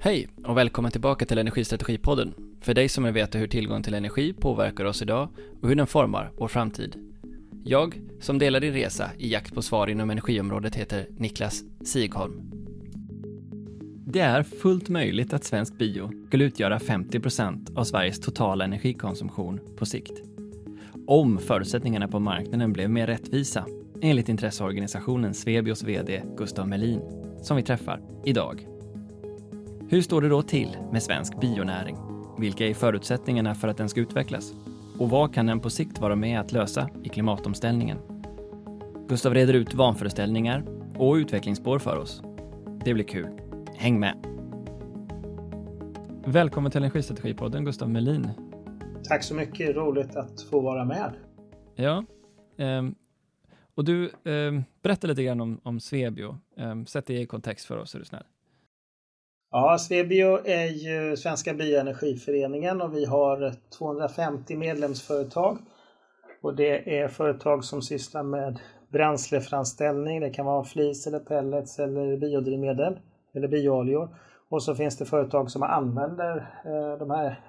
Hej och välkommen tillbaka till Energistrategipodden. För dig som vill veta hur tillgång till energi påverkar oss idag och hur den formar vår framtid. Jag som delar din resa i jakt på svar inom energiområdet heter Niklas Sigholm. Det är fullt möjligt att svensk bio skulle utgöra 50% av Sveriges totala energikonsumtion på sikt. Om förutsättningarna på marknaden blev mer rättvisa, enligt intresseorganisationen Svebios vd Gustav Melin, som vi träffar idag. Hur står det då till med svensk bionäring? Vilka är förutsättningarna för att den ska utvecklas? Och vad kan den på sikt vara med att lösa i klimatomställningen? Gustav reder ut vanföreställningar och utvecklingsspår för oss. Det blir kul. Häng med! Välkommen till Energistrategipodden, Gustav Melin. Tack så mycket, roligt att få vara med. Ja, och du berättar lite grann om Svebio. Sätt det i kontext för oss, är du snäll. Ja, Svebio är ju Svenska bioenergiföreningen och vi har 250 medlemsföretag. Och det är företag som sysslar med bränsleframställning. Det kan vara flis eller pellets eller biodrivmedel eller biooljor. Och så finns det företag som använder de här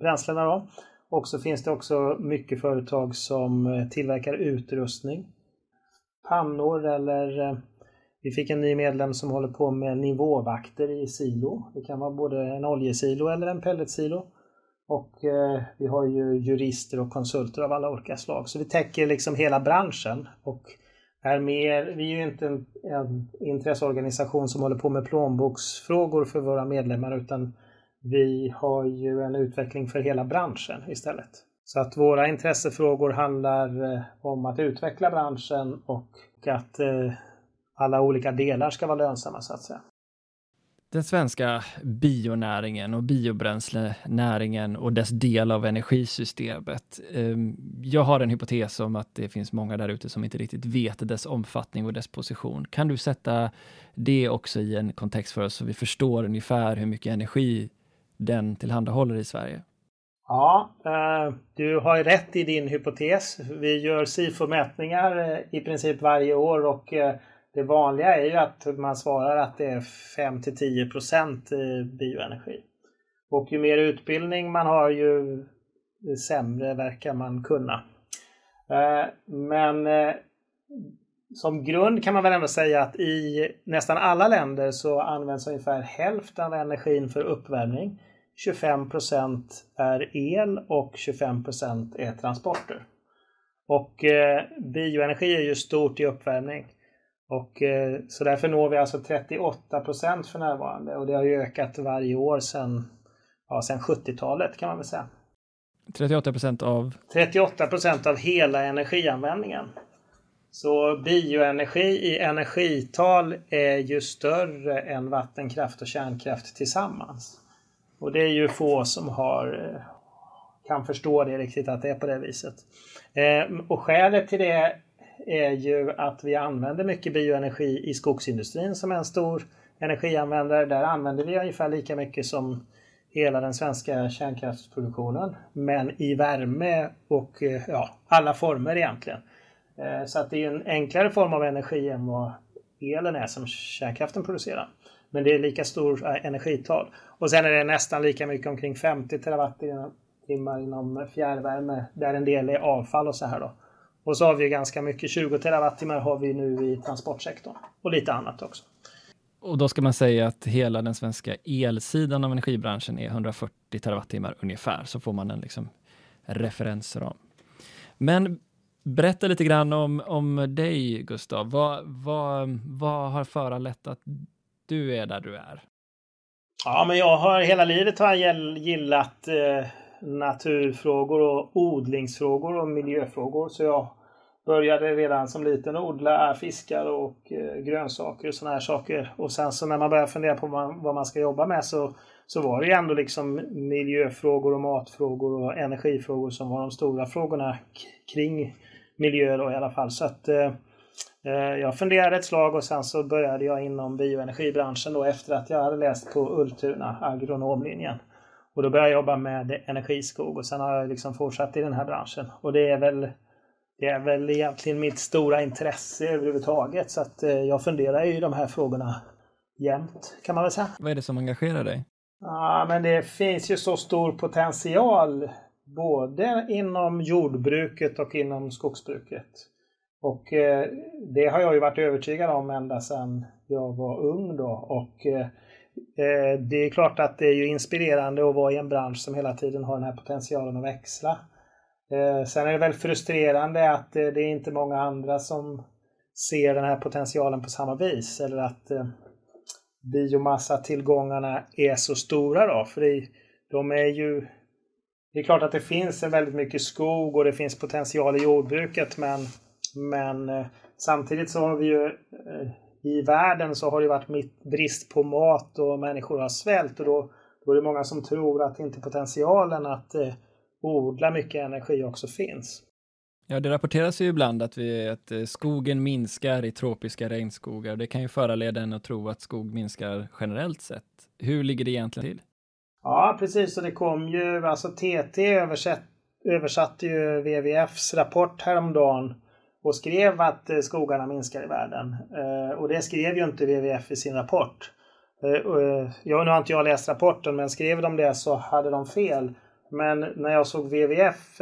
bränslena då. Och så finns det också mycket företag som tillverkar utrustning. Pannor eller... Vi fick en ny medlem som håller på med nivåvakter i silo. Det kan vara både en oljesilo eller en pelletsilo. Och vi har ju jurister och konsulter av alla olika slag. Så vi täcker liksom hela branschen. Och är mer, vi är ju inte en intresseorganisation som håller på med plånboksfrågor för våra medlemmar. Utan vi har ju en utveckling för hela branschen istället. Så att våra intressefrågor handlar om att utveckla branschen och att... Alla olika delar ska vara lönsamma så att säga. Den svenska bionäringen och biobränslenäringen och dess del av energisystemet. Jag har en hypotes om att det finns många där ute som inte riktigt vet dess omfattning och dess position. Kan du sätta det också i en kontext för oss så vi förstår ungefär hur mycket energi den tillhandahåller i Sverige? Ja, du har rätt i din hypotes. Vi gör SIFO-mätningar i princip varje år och... Det vanliga är ju att man svarar att det är 5-10% bioenergi. Och ju mer utbildning man har ju sämre verkar man kunna. Men som grund kan man väl ändå säga att i nästan alla länder så används ungefär hälften av energin för uppvärmning. 25% är el och 25% är transporter. Och bioenergi är ju stort i uppvärmning. Och så därför når vi alltså 38% för närvarande och det har ju ökat varje år sedan 70-talet kan man väl säga. 38% av hela energianvändningen. Så bioenergi i energital är ju större än vattenkraft och kärnkraft tillsammans. Och det är ju få som kan förstå det riktigt att det är på det viset. Och skälet till det är ju att vi använder mycket bioenergi i skogsindustrin som är en stor energianvändare. Där använder vi ungefär lika mycket som hela den svenska kärnkraftsproduktionen. Men i värme och alla former egentligen. Så att det är en enklare form av energi än vad elen är som kärnkraften producerar. Men det är lika stor energital. Och sen är det nästan lika mycket, omkring 50 terawattimmar inom fjärrvärme. Där en del är avfall och så här då. Och så har vi ganska mycket, 20 terawattimmar har vi nu i transportsektorn och lite annat också. Och då ska man säga att hela den svenska elsidan av energibranschen är 140 terawattimmar ungefär. Så får man en liksom referensram. Men berätta lite grann om dig, Gustav. Vad har föranlett att du är där du är? Ja, men jag har hela livet gillat... naturfrågor och odlingsfrågor och miljöfrågor. Så jag började redan som liten odla fiskar och grönsaker och såna här saker. Och sen så när man börjar fundera på vad man ska jobba med så var det ju ändå liksom miljöfrågor och matfrågor och energifrågor som var de stora frågorna kring miljö då i alla fall. Så att jag funderade ett slag och sen så började jag inom bioenergibranschen då efter att jag hade läst på Ultuna, agronomlinjen. Och då började jag jobba med energiskog och sen har jag liksom fortsatt i den här branschen. Och det är väl egentligen mitt stora intresse överhuvudtaget. Så att jag funderar ju de här frågorna jämt, kan man väl säga. Vad är det som engagerar dig? Ja, men det finns ju så stor potential både inom jordbruket och inom skogsbruket. Och det har jag ju varit övertygad om ända sedan jag var ung då. Och det är klart att det är ju inspirerande att vara i en bransch som hela tiden har den här potentialen att växla. Sen är det väl frustrerande att det är inte många andra som ser den här potentialen på samma vis. Eller att biomassatillgångarna är så stora då. För de är ju... Det är klart att det finns väldigt mycket skog och det finns potential i jordbruket. Men samtidigt så har vi ju... I världen så har det varit brist på mat och människor har svält. Och då är det många som tror att inte potentialen att odla mycket energi också finns. Ja, det rapporteras ju ibland att skogen minskar i tropiska regnskogar. Det kan ju föranleda en att tro att skog minskar generellt sett. Hur ligger det egentligen till? Ja, precis. Och det kom ju, alltså TT översatte ju WWFs rapport häromdagen. Och skrev att skogarna minskar i världen. Och det skrev ju inte WWF i sin rapport. Nu har inte jag läst rapporten, men skrev de det så hade de fel. Men när jag såg WWF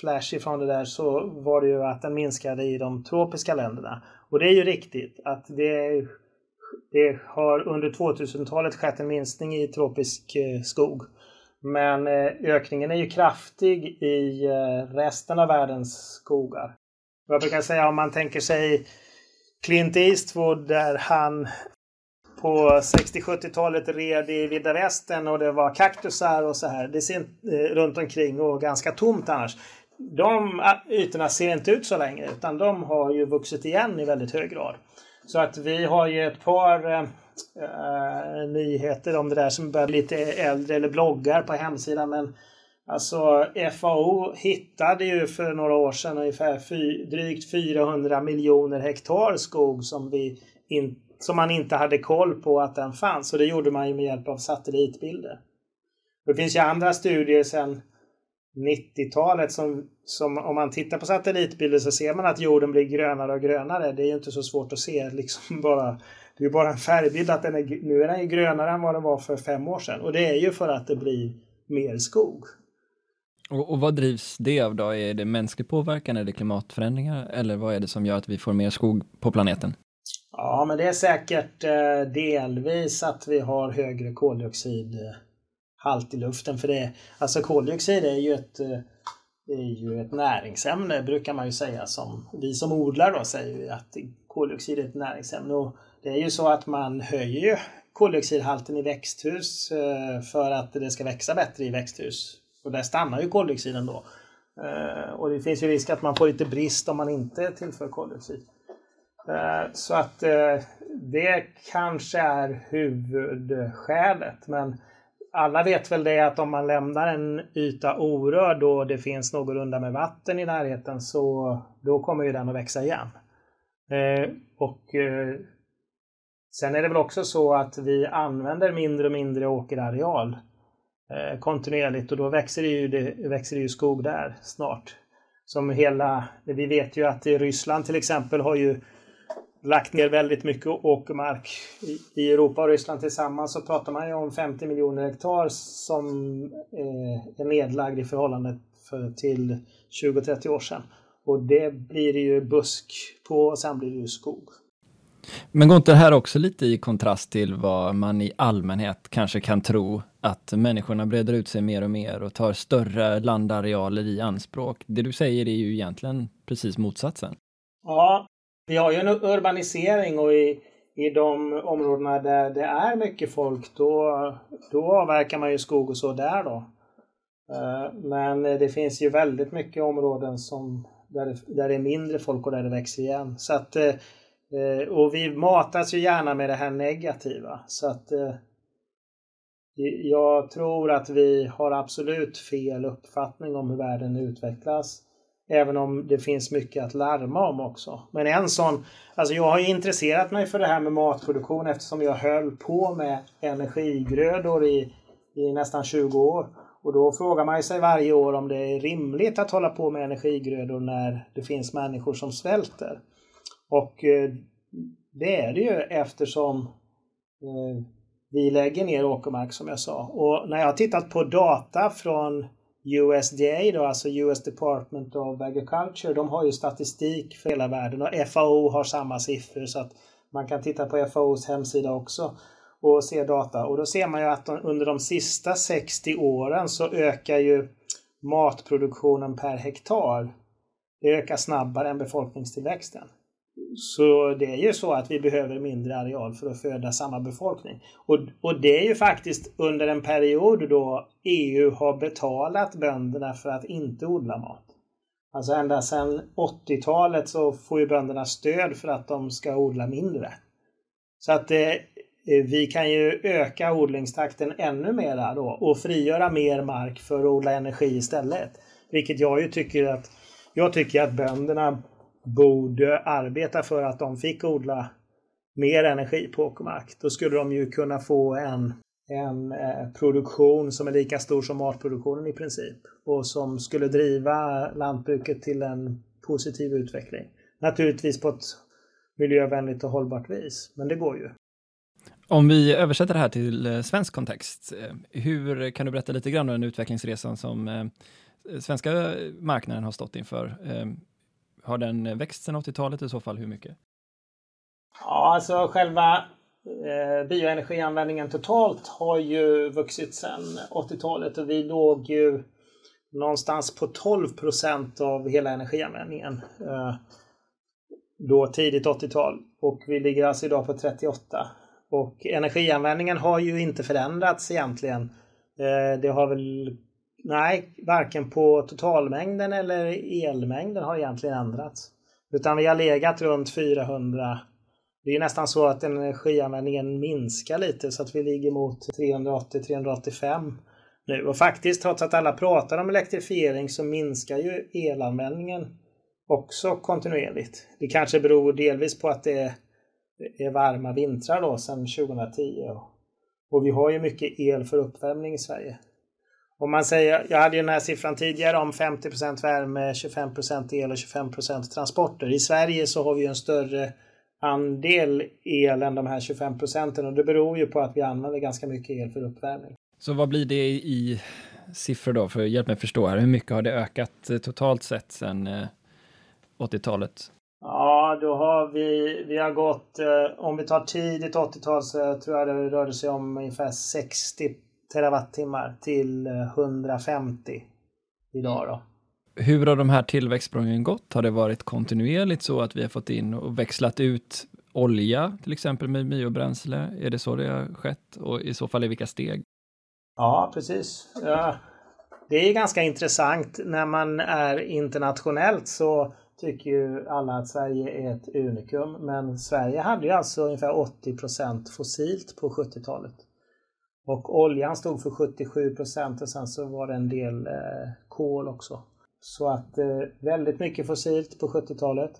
flash ifrån det där så var det ju att den minskade i de tropiska länderna. Och det är ju riktigt att det har under 2000-talet skett en minskning i tropisk skog. Men ökningen är ju kraftig i resten av världens skogar. Jag brukar säga, om man tänker sig Clint Eastwood där han på 60-70-talet red i Vilda Västern och det var kaktusar och så här. Det ser runt omkring och ganska tomt annars. De ytorna ser inte ut så länge utan de har ju vuxit igen i väldigt hög grad. Så att vi har ju ett par nyheter om det där som börjar bli lite äldre eller bloggar på hemsidan men... Alltså FAO hittade ju för några år sedan ungefär drygt 400 miljoner hektar skog som man inte hade koll på att den fanns. Och det gjorde man ju med hjälp av satellitbilder. Det finns ju andra studier sedan 90-talet som om man tittar på satellitbilder så ser man att jorden blir grönare och grönare. Det är ju inte så svårt att se liksom bara... Det är ju bara en färgbild att nu är den grönare än vad den var för 5 år sedan. Och det är ju för att det blir mer skog. Och vad drivs det av då? Är det mänsklig påverkan? Är det klimatförändringar? Eller vad är det som gör att vi får mer skog på planeten? Ja, men det är säkert delvis att vi har högre koldioxidhalt i luften. För alltså koldioxid är ju ett näringsämne brukar man ju säga. Som vi som odlar då säger ju att koldioxid är ett näringsämne. Och det är ju så att man höjer ju koldioxidhalten i växthus för att det ska växa bättre i växthus. Och där stannar ju koldioxiden då. Och det finns ju risk att man får lite brist om man inte tillför koldioxid. Så att det kanske är huvudskälet. Men alla vet väl det att om man lämnar en yta orörd och det finns någorlunda med vatten i närheten så då kommer ju den att växa igen. Sen är det väl också så att vi använder mindre och mindre åkerareal kontinuerligt och då växer det ju skog där snart. Vi vet ju att i Ryssland till exempel har ju lagt ner väldigt mycket åkermark i Europa och Ryssland tillsammans så pratar man ju om 50 miljoner hektar som är nedlagd i förhållande till 20-30 år sedan. Och det blir det ju busk på och sen blir det ju skog. Men går inte det här också lite i kontrast till vad man i allmänhet kanske kan tro att människorna breder ut sig mer och tar större landarealer i anspråk? Det du säger är ju egentligen precis motsatsen. Ja, vi har ju en urbanisering och i de områdena där det är mycket folk då avverkar man ju skog och så där då. Men det finns ju väldigt mycket områden där det är mindre folk och där det växer igen. Så att... Och vi matas ju gärna med det här negativa. Så att jag tror att vi har absolut fel uppfattning om hur världen utvecklas. Även om det finns mycket att larma om också. Men alltså jag har ju intresserat mig för det här med matproduktion eftersom jag höll på med energigrödor i nästan 20 år. Och då frågar man sig varje år om det är rimligt att hålla på med energigrödor när det finns människor som svälter. Och det är det ju eftersom Vi lägger ner åkermark som jag sa. Och när jag har tittat på data från USDA, då, alltså US Department of Agriculture, de har ju statistik för hela världen och FAO har samma siffror, så att man kan titta på FAOs hemsida också och se data. Och då ser man ju att under de sista 60 åren så ökar ju matproduktionen per hektar. Det ökar snabbare än befolkningstillväxten. Så det är ju så att vi behöver mindre areal för att föda samma befolkning. Och det är ju faktiskt under en period då EU har betalat bönderna för att inte odla mat. Alltså ända sedan 80-talet så får ju bönderna stöd för att de ska odla mindre. Så att vi kan ju öka odlingstakten ännu mer då och frigöra mer mark för att odla energi istället. Vilket jag tycker att bönderna borde arbeta för, att de fick odla mer energi på åkermark. Då skulle de ju kunna få en produktion som är lika stor som matproduktionen i princip. Och som skulle driva lantbruket till en positiv utveckling. Naturligtvis på ett miljövänligt och hållbart vis, men det går ju. Om vi översätter det här till svensk kontext, hur kan du berätta lite grann om den utvecklingsresan som svenska marknaden har stått inför? Har den växt sedan 80-talet i så fall? Hur mycket? Ja, alltså själva bioenergianvändningen totalt har ju vuxit sedan 80-talet. Och vi låg ju någonstans på 12% av hela energianvändningen då tidigt 80-tal. Och vi ligger alltså idag på 38. Och energianvändningen har ju inte förändrats egentligen. Det har väl... Nej, varken på totalmängden eller elmängden har egentligen ändrats. Utan vi har legat runt 400. Det är ju nästan så att energianvändningen minskar lite, så att vi ligger mot 380-385 nu. Och faktiskt, trots att alla pratar om elektrifiering, så minskar ju elanvändningen också kontinuerligt. Det kanske beror delvis på att det är varma vintrar då sedan 2010. Och vi har ju mycket el för uppvärmning i Sverige. Om man säger, jag hade ju den här siffran tidigare om 50% värme, 25% el och 25% transporter. I Sverige så har vi ju en större andel el än de här 25%, och det beror ju på att vi använder ganska mycket el för uppvärmning. Så vad blir det i siffror då? För hjälp mig förstå här, hur mycket har det ökat totalt sett sedan 80-talet? Ja, då har vi har gått, om vi tar tidigt 80-tal så tror jag det rörde sig om ungefär 60 terawattimmar till 150 idag då. Hur har de här tillväxtsprången gått? Har det varit kontinuerligt så att vi har fått in och växlat ut olja till exempel med biobränsle? Är det så det har skett? Och i så fall i vilka steg? Ja, precis. Ja. Det är ganska intressant. När man är internationellt så tycker ju alla att Sverige är ett unikum. Men Sverige hade ju alltså ungefär 80% fossilt på 70-talet. Och oljan stod för 77% och sen så var det en del kol också. Så att väldigt mycket fossilt på 70-talet.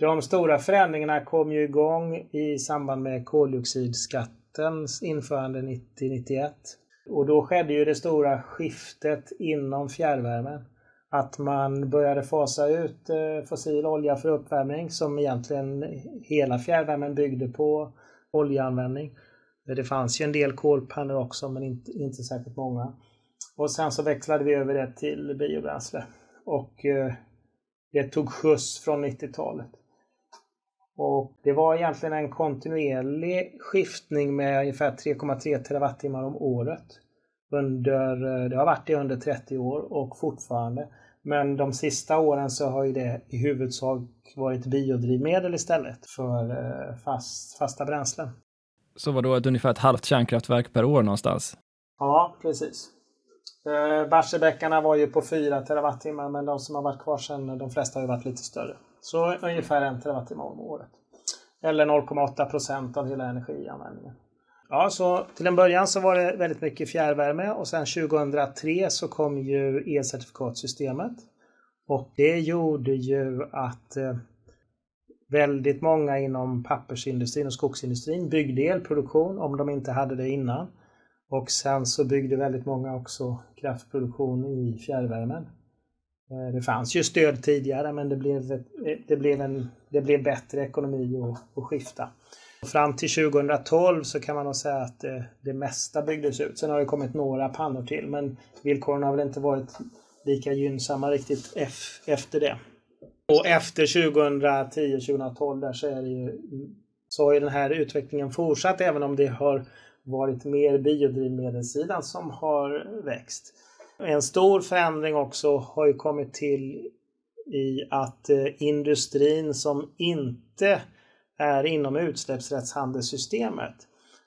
De stora förändringarna kom ju igång i samband med koldioxidskattens införande 1991. Och då skedde ju det stora skiftet inom fjärrvärmen. Att man började fasa ut fossil olja för uppvärmning, som egentligen hela fjärrvärmen byggde på oljeanvändning. Det fanns ju en del kolpannor också, men inte särskilt många. Och sen så växlade vi över det till biobränsle. Och det tog skjuts från 90-talet. Och det var egentligen en kontinuerlig skiftning med ungefär 3,3 terawattimmar om året. Det har varit det under 30 år och fortfarande. Men de sista åren så har ju det i huvudsak varit biodrivmedel istället för fasta bränslen. Så var då ungefär ett halvt kärnkraftverk per år någonstans? Ja, precis. Barsebäckarna var ju på 4 terawattimmar, men de som har varit kvar sedan, de flesta har ju varit lite större. Så ungefär 1 terawattimme om året. Eller 0,8% av hela energianvändningen. Ja, så till en början så var det väldigt mycket fjärrvärme, och sen 2003 så kom ju elcertifikatsystemet. Och det gjorde ju att... väldigt många inom pappersindustrin och skogsindustrin byggde elproduktion om de inte hade det innan. Och sen så byggde väldigt många också kraftproduktion i fjärrvärmen. Det fanns ju stöd tidigare, men det blev bättre ekonomi att skifta. Fram till 2012 så kan man nog säga att det mesta byggdes ut. Sen har det kommit några pannor till, men villkoren har väl inte varit lika gynnsamma riktigt efter det. Och efter 2010-2012 där så har ju den här utvecklingen fortsatt, även om det har varit mer biodrivmedelssidan som har växt. En stor förändring också har ju kommit till i att industrin som inte är inom utsläppsrättshandelssystemet,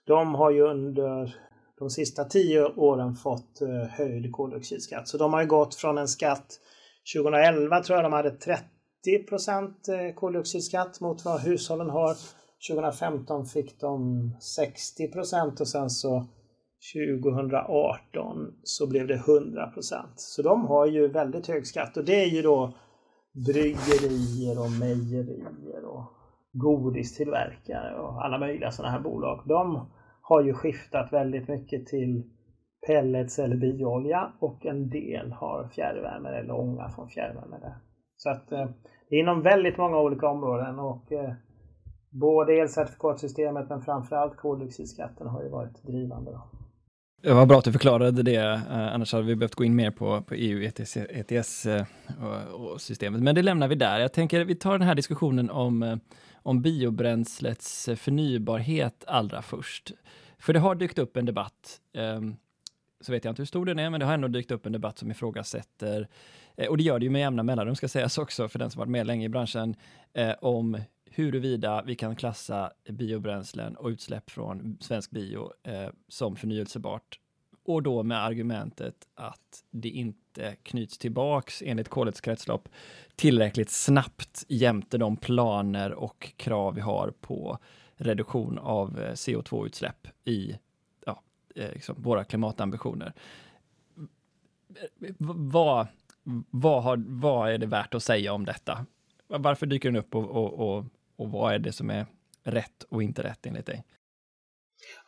de har ju under de sista 10 åren fått höjd koldioxidskatt. Så de har ju gått från en skatt, 2011 tror jag de hade 30% koldioxidskatt mot vad hushållen har. 2015 fick de 60% och sen så 2018 så blev det 100%. Så de har ju väldigt hög skatt, och det är ju då bryggerier och mejerier och godistillverkare och alla möjliga sådana här bolag. De har ju skiftat väldigt mycket till pellets eller biolja, och en del har fjärrvärme eller ånga från fjärrvärme där. Så att det är inom väldigt många olika områden, och både elcertifikatsystemet men framförallt koldioxidskatten har ju varit drivande då. Det var bra att du förklarade det, annars hade vi behövt gå in mer på EU ETS och systemet. Men det lämnar vi där. Jag tänker vi tar den här diskussionen om biobränslets förnybarhet allra först. För det har dykt upp en debatt, så vet jag inte hur stor den är, men det har ändå dykt upp en debatt som ifrågasätter, och det gör det ju med jämna mellanrum ska sägas också för den som varit med länge i branschen, om huruvida vi kan klassa biobränslen och utsläpp från svensk bio som förnyelsebart. Och då med argumentet att det inte knyts tillbaks enligt kolkretslopp tillräckligt snabbt jämte de planer och krav vi har på reduktion av CO2-utsläpp i liksom våra klimatambitioner. Vad är det värt att säga om detta? Varför dyker den upp och vad är det som är rätt och inte rätt enligt dig?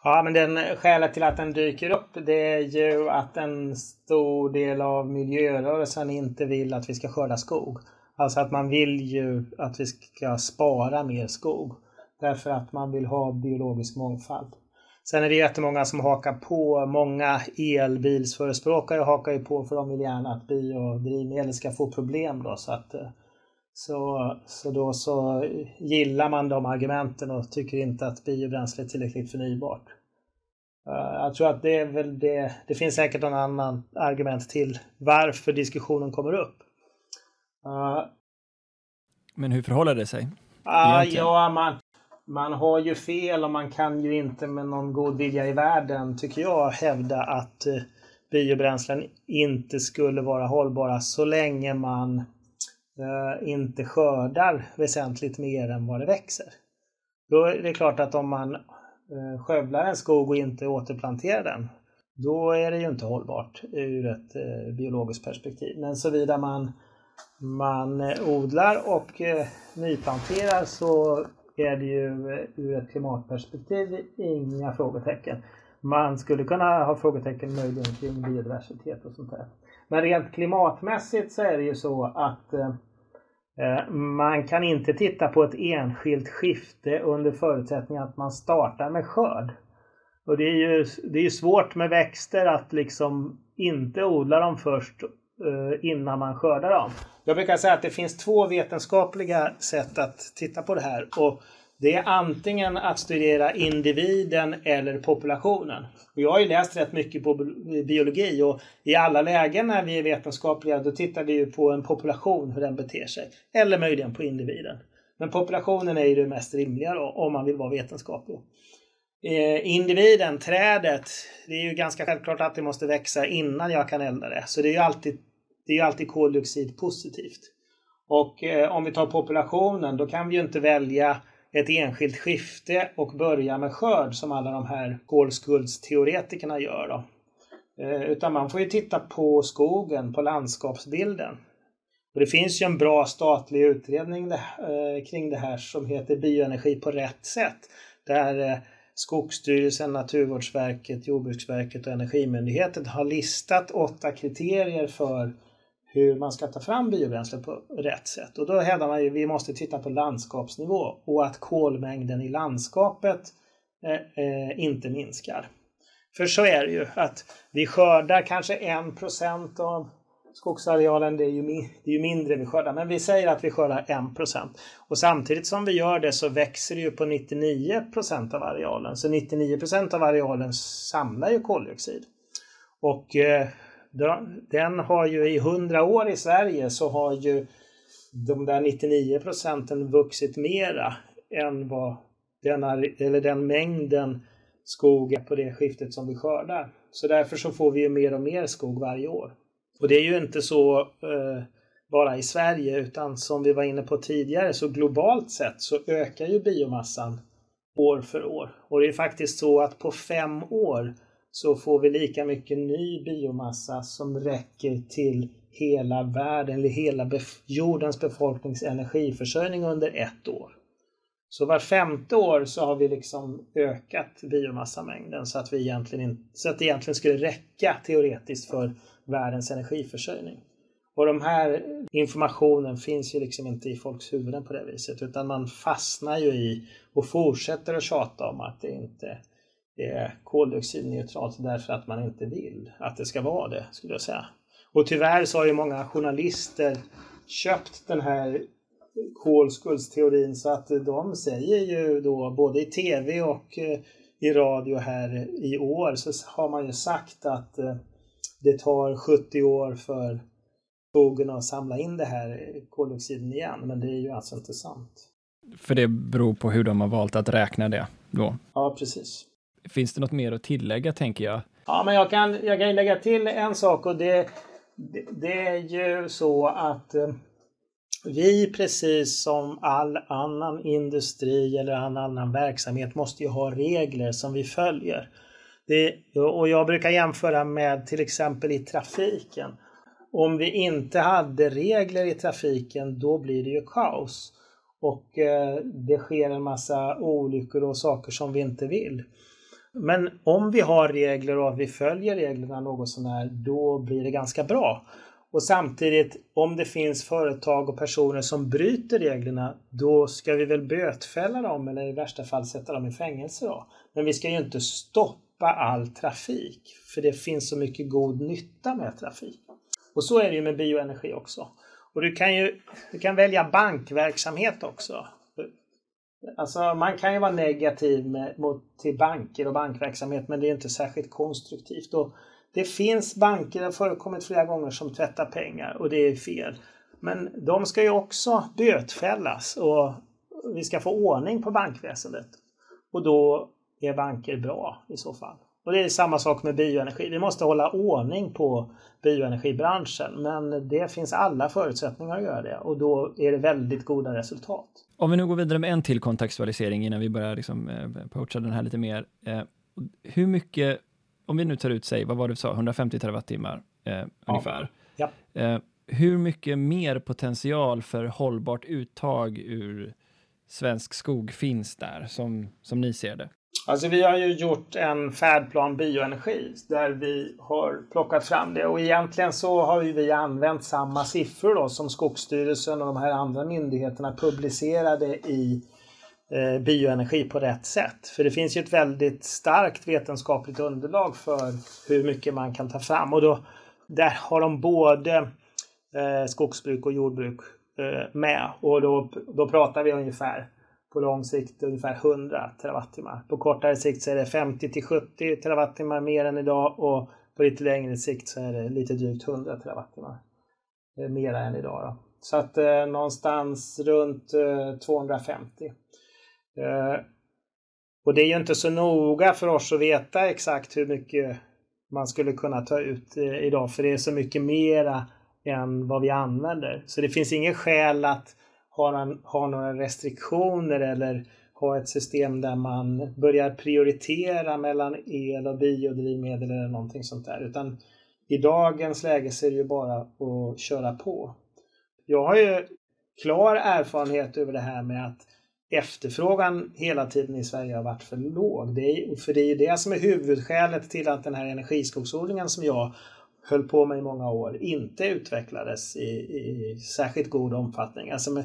Ja, men skälet till att den dyker upp, det är ju att en stor del av miljörörelsen inte vill att vi ska skörda skog. Alltså att man vill ju att vi ska spara mer skog. Därför att man vill ha biologisk mångfald. Sen är det jättemånga som hakar på. Många elbilsförespråkare hakar ju på, för de vill gärna att biodrivmedel ska få problem då, så att... Så gillar man de argumenten och tycker inte att biobränsle är tillräckligt förnybart. Jag tror att det är väl det. Det finns säkert någon annan argument till varför diskussionen kommer upp. Men hur förhåller det sig? Man har ju fel, och man kan ju inte med någon god vilja i världen, tycker jag, hävda att biobränslen inte skulle vara hållbara så länge man inte skördar väsentligt mer än vad det växer. Då är det klart att om man skövlar en skog och inte återplanterar den, då är det ju inte hållbart ur ett biologiskt perspektiv. Men såvida man odlar och nyplanterar, så är det ju ur ett klimatperspektiv inga frågetecken. Man skulle kunna ha frågetecken möjligen kring biodiversitet och sånt där. Men rent klimatmässigt så är det ju så att man kan inte titta på ett enskilt skifte under förutsättning att man startar med skörd. Och det är ju svårt med växter att liksom inte odla dem först innan man skördar dem. Jag brukar säga att det finns 2 vetenskapliga sätt att titta på det här. Och det är antingen att studera individen eller populationen. Jag har ju läst rätt mycket på biologi, och i alla lägen när vi är vetenskapliga, då tittar vi ju på en population, hur den beter sig. Eller möjligen på individen. Men populationen är ju det mest rimliga då, om man vill vara vetenskaplig. Individen, trädet, det är ju ganska självklart att det måste växa innan jag kan elda det. Så det är ju alltid koldioxid positivt. Och om vi tar populationen, då kan vi ju inte välja ett enskilt skifte och börja med skörd som alla de här kolskuldsteoretikerna gör då. Utan man får ju titta på skogen, på landskapsbilden. Och det finns ju en bra statlig utredning kring det här som heter Bioenergi på rätt sätt. Där Skogsstyrelsen, Naturvårdsverket, Jordbruksverket och Energimyndigheten har listat 8 kriterier för hur man ska ta fram biobränsle på rätt sätt. Och då hävdar man ju att vi måste titta på landskapsnivå och att kolmängden i landskapet inte minskar. För så är det ju att vi skördar kanske 1% av skogsarealen, det är ju mindre vi skördar. Men vi säger att vi skördar 1%. Och samtidigt som vi gör det så växer det ju på 99% av arealen. Så 99% av arealen samlar ju koldioxid. Och den har ju i 100 år i Sverige så har ju de där 99% vuxit mera än vad den mängden skog är på det skiftet som vi skördar. Så därför så får vi ju mer och mer skog varje år. Och det är ju inte så bara i Sverige, utan som vi var inne på tidigare så globalt sett så ökar ju biomassan år för år. Och det är faktiskt så att på 5 år så får vi lika mycket ny biomassa som räcker till hela världen eller hela jordens befolknings energiförsörjning under ett år. Så var 5:e år så har vi liksom ökat biomassamängden så att det egentligen skulle räcka teoretiskt för världens energiförsörjning. Och de här informationen finns ju liksom inte i folks huvuden på det viset, utan man fastnar ju i och fortsätter att tjata om att det inte är koldioxidneutralt därför att man inte vill att det ska vara det, skulle jag säga. Och tyvärr så har ju många journalister köpt den här kolskuldsteorin så att de säger ju då både i tv och i radio här i år så har man ju sagt att det tar 70 år för skogen att samla in det här koldioxiden igen, men det är ju alltså inte sant. För det beror på hur de har valt att räkna det då? Ja, precis. Finns det något mer att tillägga, tänker jag? Ja, men jag kan lägga till en sak, och det är ju så att vi, precis som all annan industri eller all annan verksamhet, måste ju ha regler som vi följer. Och jag brukar jämföra med till exempel i trafiken. Om vi inte hade regler i trafiken, då blir det ju kaos. Och det sker en massa olyckor och saker som vi inte vill. Men om vi har regler och vi följer reglerna något sånär, då blir det ganska bra. Och samtidigt, om det finns företag och personer som bryter reglerna, då ska vi väl bötfälla dem eller i värsta fall sätta dem i fängelse då. Men vi ska ju inte stoppa all trafik, för det finns så mycket god nytta med trafik. Och så är det ju med bioenergi också. Och du kan välja bankverksamhet också. Alltså man kan ju vara negativ till banker och bankverksamhet, men det är inte särskilt konstruktivt. Och det finns banker, det har förekommit flera gånger, som tvättar pengar, och det är fel. Men de ska ju också bötfällas, och vi ska få ordning på bankväsendet. Och då är banker bra i så fall. Och det är samma sak med bioenergi. Vi måste hålla ordning på bioenergibranschen, men det finns alla förutsättningar att göra det, och då är det väldigt goda resultat. Om vi nu går vidare med en till kontextualisering innan vi börjar liksom poacha den här lite mer. Hur mycket, om vi nu tar ut, sig, vad var det du sa, 150 terawattimmar ungefär. Ja. Hur mycket mer potential för hållbart uttag ur svensk skog finns där, som ni ser det? Alltså vi har ju gjort en färdplan bioenergi där vi har plockat fram det, och egentligen så har ju vi använt samma siffror då som Skogsstyrelsen och de här andra myndigheterna publicerade i bioenergi på rätt sätt. För det finns ju ett väldigt starkt vetenskapligt underlag för hur mycket man kan ta fram, och då där har de både skogsbruk och jordbruk med, och då pratar vi ungefär på lång sikt ungefär 100 terawattimmar. På kortare sikt så är det 50-70 terawattimmar mer än idag, och på lite längre sikt så är det lite drygt 100 terawattimmar mer än idag då. Så att någonstans runt 250. Och det är ju inte så noga för oss att veta exakt hur mycket man skulle kunna ta ut idag, för det är så mycket mera än vad vi använder. Så det finns ingen skäl att ha några restriktioner eller ha ett system där man börjar prioritera mellan el och biodrivmedel eller någonting sånt där. Utan i dagens läge så är det ju bara att köra på. Jag har ju klar erfarenhet över det här med att efterfrågan hela tiden i Sverige har varit för låg. För det är ju det som är huvudskälet till att den här energiskogsodlingen som jag höll på med i många år inte utvecklades i särskilt god omfattning. Alltså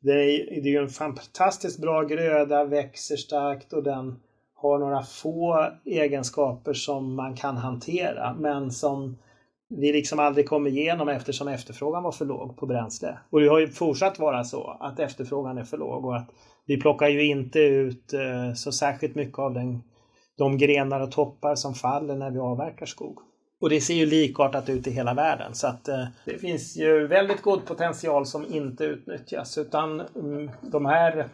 det är ju en fantastiskt bra gröda, växer starkt och den har några få egenskaper som man kan hantera, men som vi liksom aldrig kom igenom eftersom efterfrågan var för låg på bränsle. Och det har ju fortsatt vara så att efterfrågan är för låg och att vi plockar ju inte ut så särskilt mycket av de grenar och toppar som faller när vi avverkar skog. Och det ser ju likartat ut i hela världen, så att det finns ju väldigt god potential som inte utnyttjas, utan de här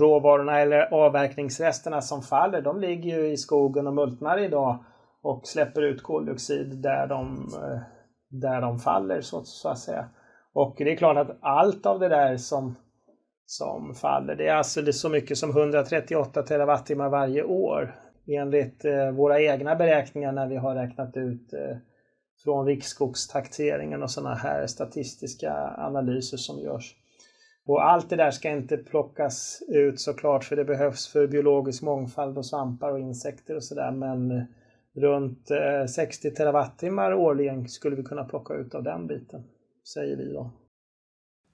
råvarorna eller avverkningsresterna som faller, de ligger ju i skogen och multnar idag och släpper ut koldioxid där de faller så att säga. Och det är klart att allt av det där som faller, det är alltså det är så mycket som 138 terawattimmar varje år. Enligt våra egna beräkningar när vi har räknat ut från riksskogstaxeringen och sådana här statistiska analyser som görs. Och allt det där ska inte plockas ut såklart, för det behövs för biologisk mångfald och svampar och insekter och sådär. Men runt 60 terawattimmar årligen skulle vi kunna plocka ut av den biten, säger vi då.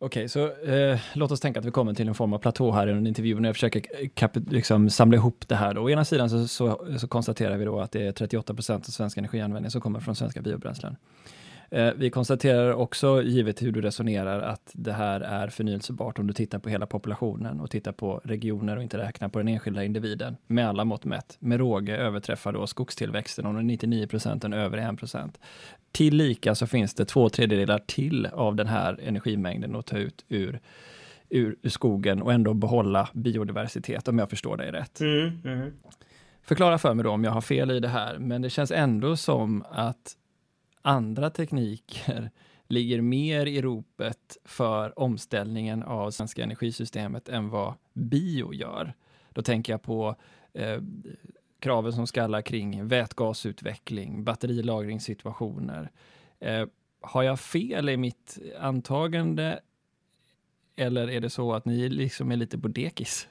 Okej, så låt oss tänka att vi kommer till en form av platå här i en intervju när jag försöker samla ihop det här. Då. Å ena sidan så konstaterar vi då att det är 38% av svensk energianvändning som kommer från svenska biobränslen. Vi konstaterar också, givet hur du resonerar, att det här är förnyelsebart om du tittar på hela populationen och tittar på regioner och inte räknar på den enskilda individen. Med alla mått mätt. Med råge överträffar då skogstillväxten om 99% och över 1%. Tillika så finns det 2/3 till av den här energimängden att ta ut ur skogen och ändå behålla biodiversitet, om jag förstår dig rätt. Förklara för mig då om jag har fel i det här, men det känns ändå som att andra tekniker ligger mer i ropet för omställningen av svenska energisystemet än vad bio gör. Då tänker jag på kraven som skallar kring vätgasutveckling, batterilagringssituationer. Har jag fel i mitt antagande, eller är det så att ni liksom är lite bodekis?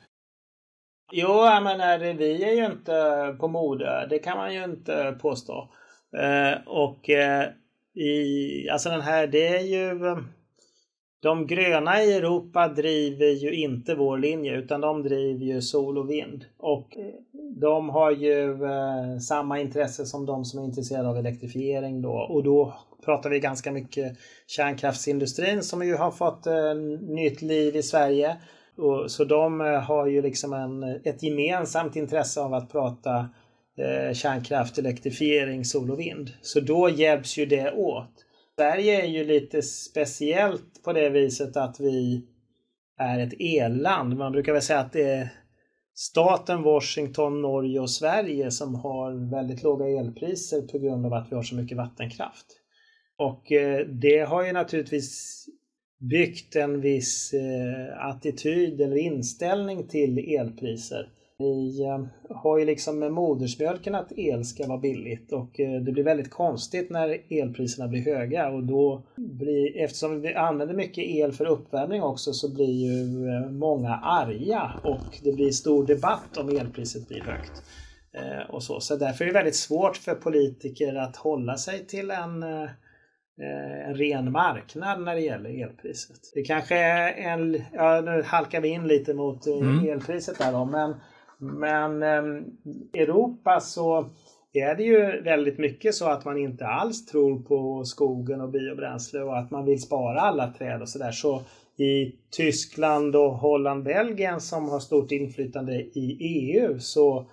Jo, jag menar, vi är ju inte på mode, det kan man ju inte påstå. Alltså den här, det är ju de gröna i Europa driver ju inte vår linje, utan de driver ju sol och vind, och de har ju samma intresse som de som är intresserade av elektrifiering då, och då pratar vi ganska mycket kärnkraftsindustrin som ju har fått nytt liv i Sverige, och så de har ju liksom ett gemensamt intresse av att prata kärnkraft, elektrifiering, sol och vind. Så då hjälps ju det åt. Sverige är ju lite speciellt på det viset att vi är ett elland. Man brukar väl säga att det är staten Washington, Norge och Sverige som har väldigt låga elpriser på grund av att vi har så mycket vattenkraft. Och det har ju naturligtvis byggt en viss attityd eller inställning till elpriser. Vi har ju liksom med modersmjölken att el ska vara billigt, och det blir väldigt konstigt när elpriserna blir höga, och då blir, eftersom vi använder mycket el för uppvärmning också, så blir ju många arga och det blir stor debatt om elpriset blir högt. Och så därför är det väldigt svårt för politiker att hålla sig till en ren marknad när det gäller elpriset. Det kanske är nu halkar vi in lite mot elpriset där då, men Europa så är det ju väldigt mycket så att man inte alls tror på skogen och biobränsle och att man vill spara alla träd och sådär. Så i Tyskland och Holland, Belgien som har stort inflytande i EU, så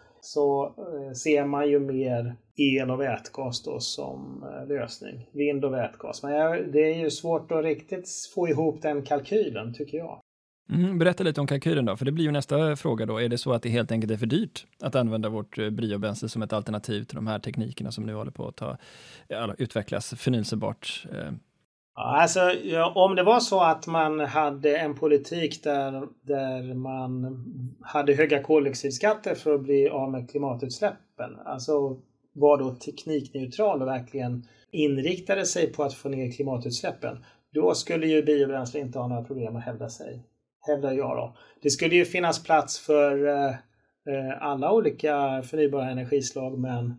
ser man ju mer el och vätgas då som lösning. Vind och vätgas. Men det är ju svårt att riktigt få ihop den kalkylen, tycker jag. Berätta lite om kalkylen då, för det blir ju nästa fråga då. Är det så att det helt enkelt är för dyrt att använda vårt biobränsle som ett alternativ till de här teknikerna som nu håller på att utvecklas förnyelsebart? Alltså, om det var så att man hade en politik där man hade höga koldioxidskatter för att bli av med klimatutsläppen, alltså var då teknikneutral och verkligen inriktade sig på att få ner klimatutsläppen, då skulle ju biobränsle inte ha några problem att hävda sig. Hävdar jag då. Det skulle ju finnas plats för alla olika förnybara energislag, men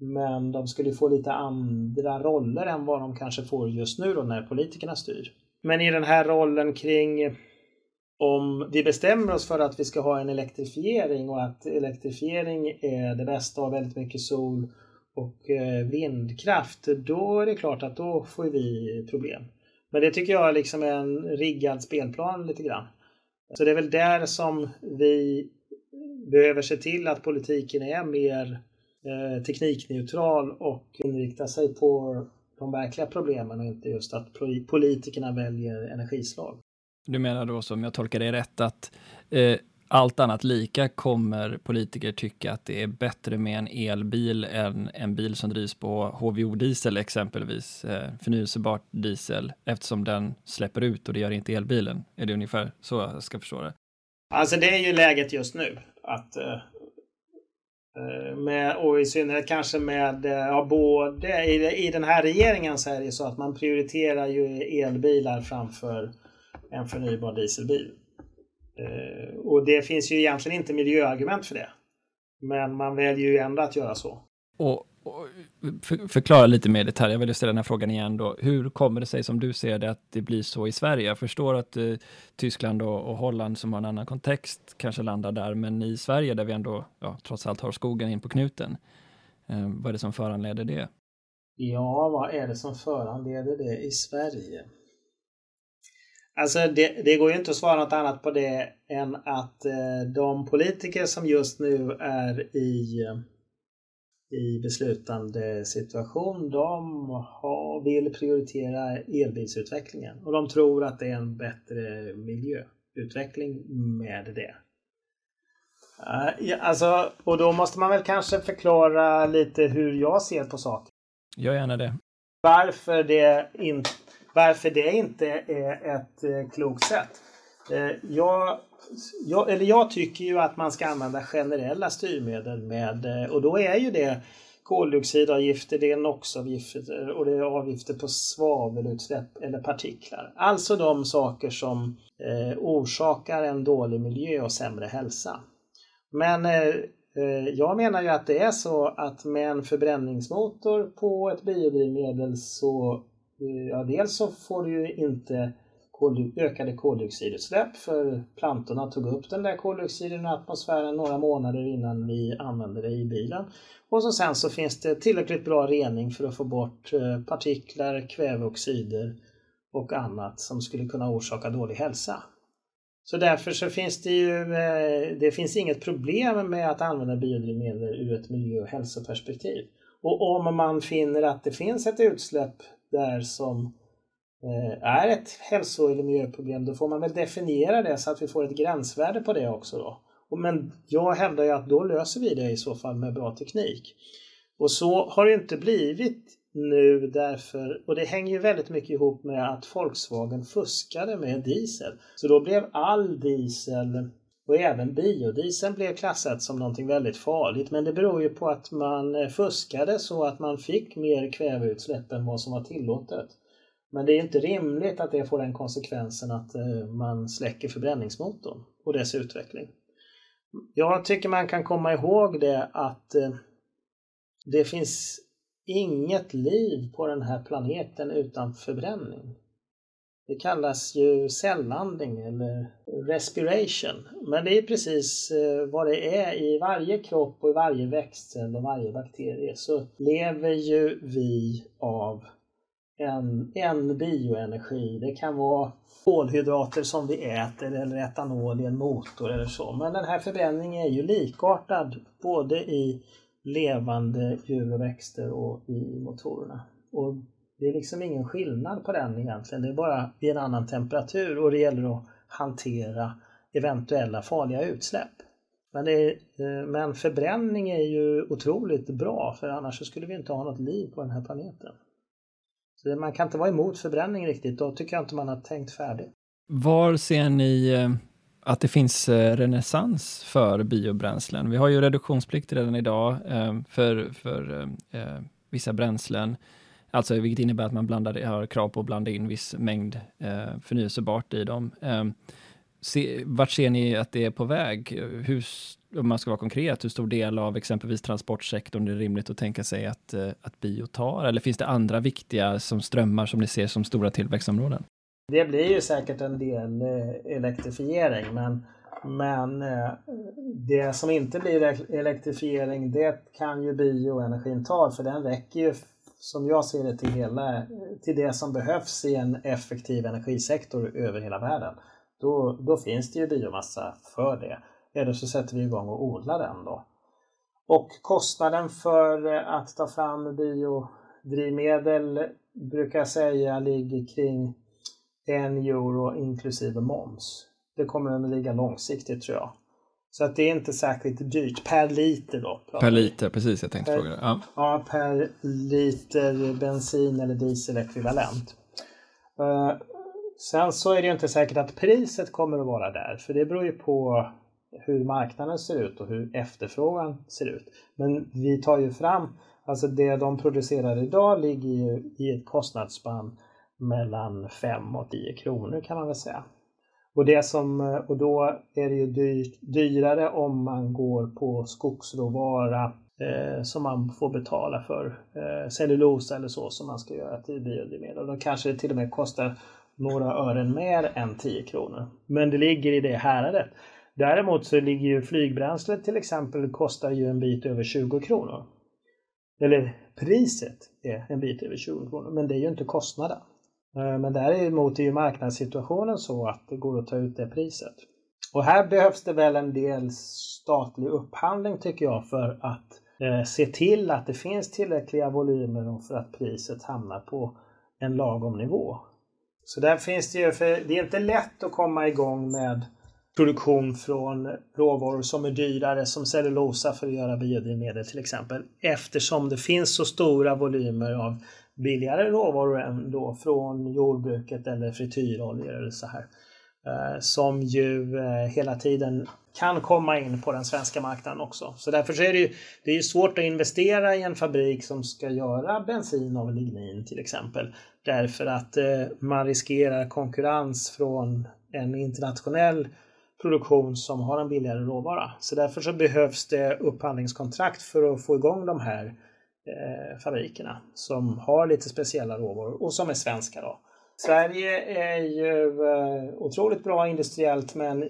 Men de skulle få lite andra roller än vad de kanske får just nu då när politikerna styr. Men i den här rollen kring om vi bestämmer oss för att vi ska ha en elektrifiering och att elektrifiering är det bästa av väldigt mycket sol och vindkraft, då är det klart att då får vi problem. Men det tycker jag liksom är en riggad spelplan lite grann. Så det är väl där som vi behöver se till att politiken är mer teknikneutral och inrikta sig på de verkliga problemen och inte just att politikerna väljer energislag. Du menar då, som jag tolkar det rätt, att allt annat lika kommer politiker tycka att det är bättre med en elbil än en bil som drivs på HVO-diesel exempelvis, förnyelsebart diesel, eftersom den släpper ut och det gör inte elbilen. Är det ungefär så jag ska förstå det? Alltså det är ju läget just nu att och i synnerhet kanske med både i den här regeringen så är det så att man prioriterar ju elbilar framför en förnybar dieselbil. Och det finns ju egentligen inte miljöargument för det. Men man väljer ju ändå att göra så. Och förklara lite mer detalj. Jag vill ställa den här frågan igen då. Hur kommer det sig, som du ser det, att det blir så i Sverige? Jag förstår att Tyskland och Holland, som har en annan kontext, kanske landar där. Men i Sverige, där vi ändå trots allt har skogen in på knuten. Vad är det som föranleder det? Ja, vad är det som föranleder det i Sverige? Alltså det går ju inte att svara något annat på det än att de politiker som just nu är i beslutande situation, de vill prioritera elbilsutvecklingen. Och de tror att det är en bättre miljöutveckling med det. Alltså, och då måste man väl kanske förklara lite hur jag ser på saker. Jag gärna det. Varför det inte är ett klokt sätt. Jag tycker ju att man ska använda generella styrmedel med, och då är ju det koldioxidavgifter, det är NOx-avgifter och det är avgifter på svavelutsläpp eller partiklar. Alltså de saker som orsakar en dålig miljö och sämre hälsa. Men jag menar ju att det är så att med en förbränningsmotor på ett biodrivmedel så dels så får du ju inte ökade koldioxidutsläpp, för plantorna tog upp den där koldioxiden i atmosfären några månader innan vi använde det i bilen. Och så sen så finns det tillräckligt bra rening för att få bort partiklar, kväveoxider och annat som skulle kunna orsaka dålig hälsa. Så därför så finns det ju inget problem med att använda biodrivmedel ur ett miljö- och hälsoperspektiv. Och om man finner att det finns ett utsläpp där som är ett hälso- eller miljöproblem, då får man väl definiera det så att vi får ett gränsvärde på det också då. Men jag hävdar ju att då löser vi det i så fall med bra teknik. Och så har det inte blivit nu därför, och det hänger ju väldigt mycket ihop med att Volkswagen fuskade med diesel. Så då blev all diesel och även biodiesel blev klassat som någonting väldigt farligt. Men det beror ju på att man fuskade så att man fick mer kväveutsläpp än vad som var tillåtet. Men det är inte rimligt att det får den konsekvensen att man släcker förbränningsmotorn och dess utveckling. Jag tycker man kan komma ihåg det, att det finns inget liv på den här planeten utan förbränning. Det kallas ju cellandning eller respiration. Men det är precis vad det är i varje kropp och i varje växtcell och varje bakterie. Så lever ju vi av en bioenergi. Det kan vara kolhydrater som vi äter eller etanol i en motor eller så. Men den här förbränningen är ju likartad både i levande djur och växter och i motorerna. Och det är liksom ingen skillnad på den egentligen. Det är bara i en annan temperatur och det gäller att hantera eventuella farliga utsläpp. Men förbränning är ju otroligt bra, för annars så skulle vi inte ha något liv på den här planeten. Så man kan inte vara emot förbränning riktigt, då tycker jag inte man har tänkt färdigt. Var ser ni att det finns renässans för biobränslen? Vi har ju reduktionsplikt redan idag för vissa bränslen. Alltså, vilket innebär att man har krav på att blanda in viss mängd förnyelsebart i dem. vart ser ni att det är på väg? Om man ska vara konkret, hur stor del av exempelvis transportsektorn det är rimligt att tänka sig att bio tar? Eller finns det andra viktiga som strömmar som ni ser som stora tillväxtområden? Det blir ju säkert en del elektrifiering, men det som inte blir elektrifiering, det kan ju bioenergin ta, för den räcker ju som jag ser det till det som behövs i en effektiv energisektor över hela världen. Då finns det ju biomassa för det. Eller så sätter vi igång och odlar den då. Och kostnaden för att ta fram biodrivmedel brukar jag säga ligger kring 1 euro inklusive moms. Det kommer att ligga långsiktigt, tror jag. Så att det är inte särskilt dyrt per liter då. Per liter, precis, jag tänkte fråga det. Ja, per liter bensin eller dieselekvivalent. Sen så är det ju inte säkert att priset kommer att vara där. För det beror ju på hur marknaden ser ut och hur efterfrågan ser ut. Men vi tar ju fram, alltså det de producerar idag ligger ju i ett kostnadsspann mellan 5 och 10 kronor kan man väl säga. Och då är det ju dyrare om man går på skogsråvara som man får betala för cellulosa eller så som man ska göra till biodrivmedel. Och då kanske det till och med kostar några ören mer än 10 kronor. Men det ligger i det häradet. Däremot så ligger ju flygbränslet till exempel kostar ju en bit över 20 kronor. Eller priset är en bit över 20 kronor, men det är ju inte kostnaden. Men däremot är ju marknadssituationen så att det går att ta ut det priset. Och här behövs det väl en del statlig upphandling tycker jag för att se till att det finns tillräckliga volymer och för att priset hamnar på en lagom nivå. Så där finns det ju, för det är inte lätt att komma igång med produktion från råvaror som är dyrare som cellulosa för att göra biodrivmedel till exempel. Eftersom det finns så stora volymer av billigare råvaror än då från jordbruket eller frityroljor eller så här. Som ju hela tiden kan komma in på den svenska marknaden också. Så därför är det är ju svårt att investera i en fabrik som ska göra bensin av lignin till exempel. Därför att man riskerar konkurrens från en internationell produktion som har en billigare råvara. Så därför så behövs det upphandlingskontrakt för att få igång de här fabrikerna som har lite speciella råvaror och som är svenska då. Sverige är ju otroligt bra industriellt, men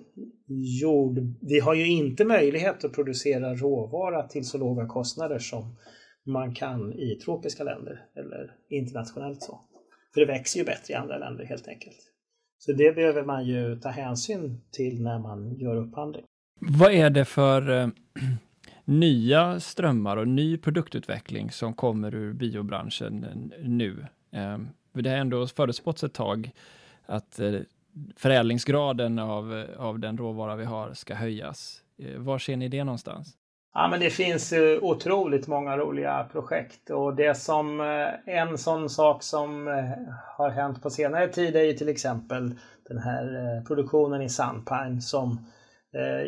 vi har ju inte möjlighet att producera råvara till så låga kostnader som man kan i tropiska länder eller internationellt så. För det växer ju bättre i andra länder helt enkelt. Så det behöver man ju ta hänsyn till när man gör upphandling. Vad är det för nya strömmar och ny produktutveckling som kommer ur biobranschen nu? Det har ändå förutspåtts ett tag att förädlingsgraden av den råvara vi har ska höjas. Var ser ni det någonstans? Ja, men det finns otroligt många roliga projekt, och det som en sån sak som har hänt på senare tid är ju till exempel den här produktionen i Sunpine som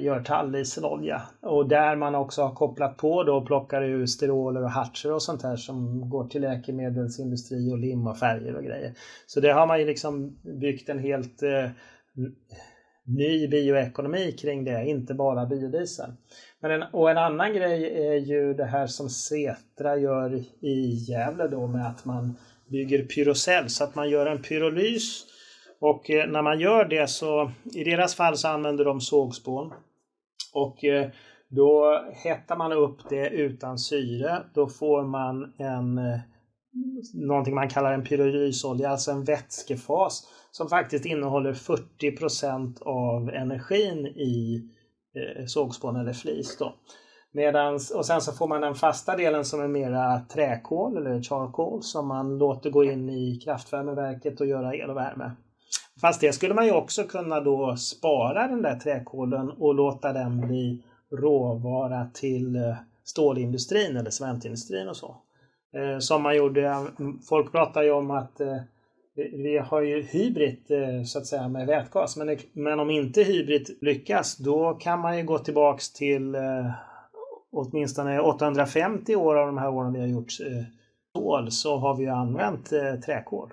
gör talliselolja, och där man också har kopplat på då och plockar ur steroler och hartser och sånt här som går till läkemedelsindustri och lim och färger och grejer. Så det har man ju liksom byggt en helt ny bioekonomi kring det, inte bara biodiesel. Och en annan grej är ju det här som Cetra gör i Gävle då, med att man bygger pyrocell så att man gör en pyrolys, och när man gör det så i deras fall så använder de sågspån, och då hettar man upp det utan syre, då får man någonting man kallar en pyrolysolja, alltså en vätskefas som faktiskt innehåller 40% av energin i sågspån eller flis då. Och sen så får man den fasta delen som är mera träkol eller charcoal som man låter gå in i kraftvärmeverket och göra el och värme. Fast det skulle man ju också kunna då spara den där träkolen och låta den bli råvara till stålindustrin eller cementindustrin och så. Som man gjorde, folk pratar ju om att vi har ju hybrid så att säga med vätgas, men om inte hybrid lyckas då kan man ju gå tillbaks till åtminstone 850 år av de här åren vi har gjort stål, så har vi ju använt träkol.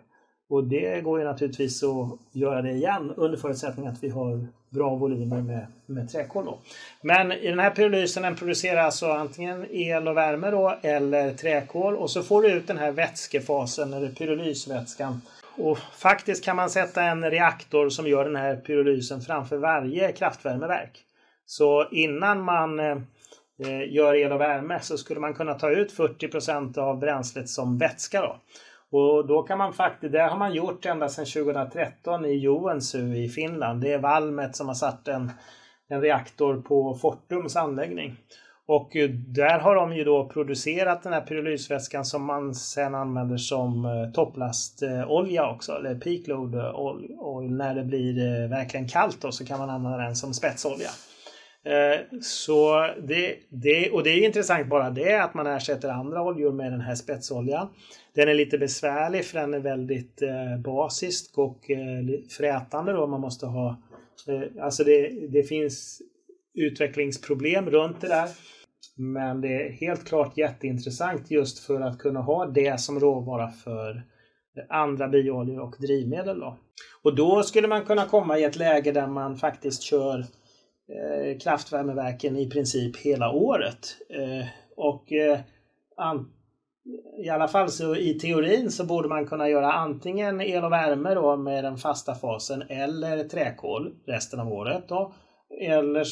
Och det går ju naturligtvis att göra det igen under förutsättning att vi har bra volymer med träkol då. Men i den här pyrolysen den producerar alltså antingen el och värme då, eller träkol. Och så får du ut den här vätskefasen eller pyrolysvätskan. Och faktiskt kan man sätta en reaktor som gör den här pyrolysen framför varje kraftvärmeverk. Så innan man gör el och värme så skulle man kunna ta ut 40% av bränslet som vätska då. Och då kan man faktiskt, det har man gjort ända sedan 2013 i Joensuu i Finland. Det är Valmet som har satt en reaktor på Fortums anläggning. Och där har de ju då producerat den här pyrolysvätskan som man sen använder som topplassolja också. Eller peak load oil. När det blir verkligen kallt då, så kan man använda den som spetsolja. Så det är intressant bara det att man ersätter andra oljor med den här spetsoljan. Den är lite besvärlig för den är väldigt basisk och frätande då man måste ha. Alltså det finns utvecklingsproblem runt det där. Men det är helt klart jätteintressant just för att kunna ha det som råvara för andra biooljor och drivmedel då. Och då skulle man kunna komma i ett läge där man faktiskt kör kraftvärmeverken i princip hela året och i alla fall så i teorin så borde man kunna göra antingen el och värme då med den fasta fasen eller träkol resten av året då, eller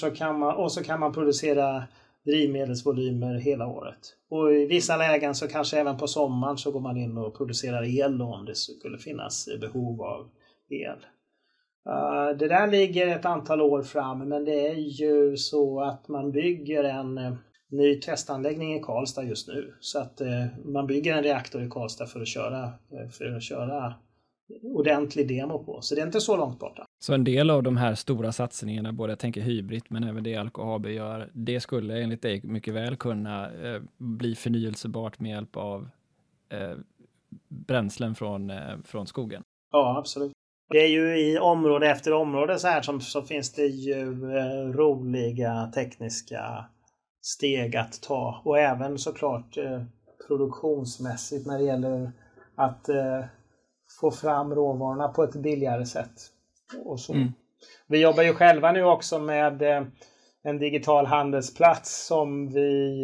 så kan man producera drivmedelsvolymer hela året. Och i vissa lägen så kanske även på sommaren så går man in och producerar el då, om det skulle finnas behov av el. Det där ligger ett antal år fram, men det är ju så att man bygger en ny testanläggning i Karlstad just nu. Så att man bygger en reaktor i Karlstad för att köra ordentlig demo på. Så det är inte så långt borta. Så en del av de här stora satsningarna, både jag tänker hybrid men även det LKAB gör, det skulle enligt dig mycket väl kunna bli förnyelsebart med hjälp av bränslen från skogen? Ja, absolut. Det är ju i område efter område så här så finns det ju roliga tekniska steg att ta. Och även såklart produktionsmässigt när det gäller att få fram råvarorna på ett billigare sätt. Och så. Mm. Vi jobbar ju själva nu också med en digital handelsplats som vi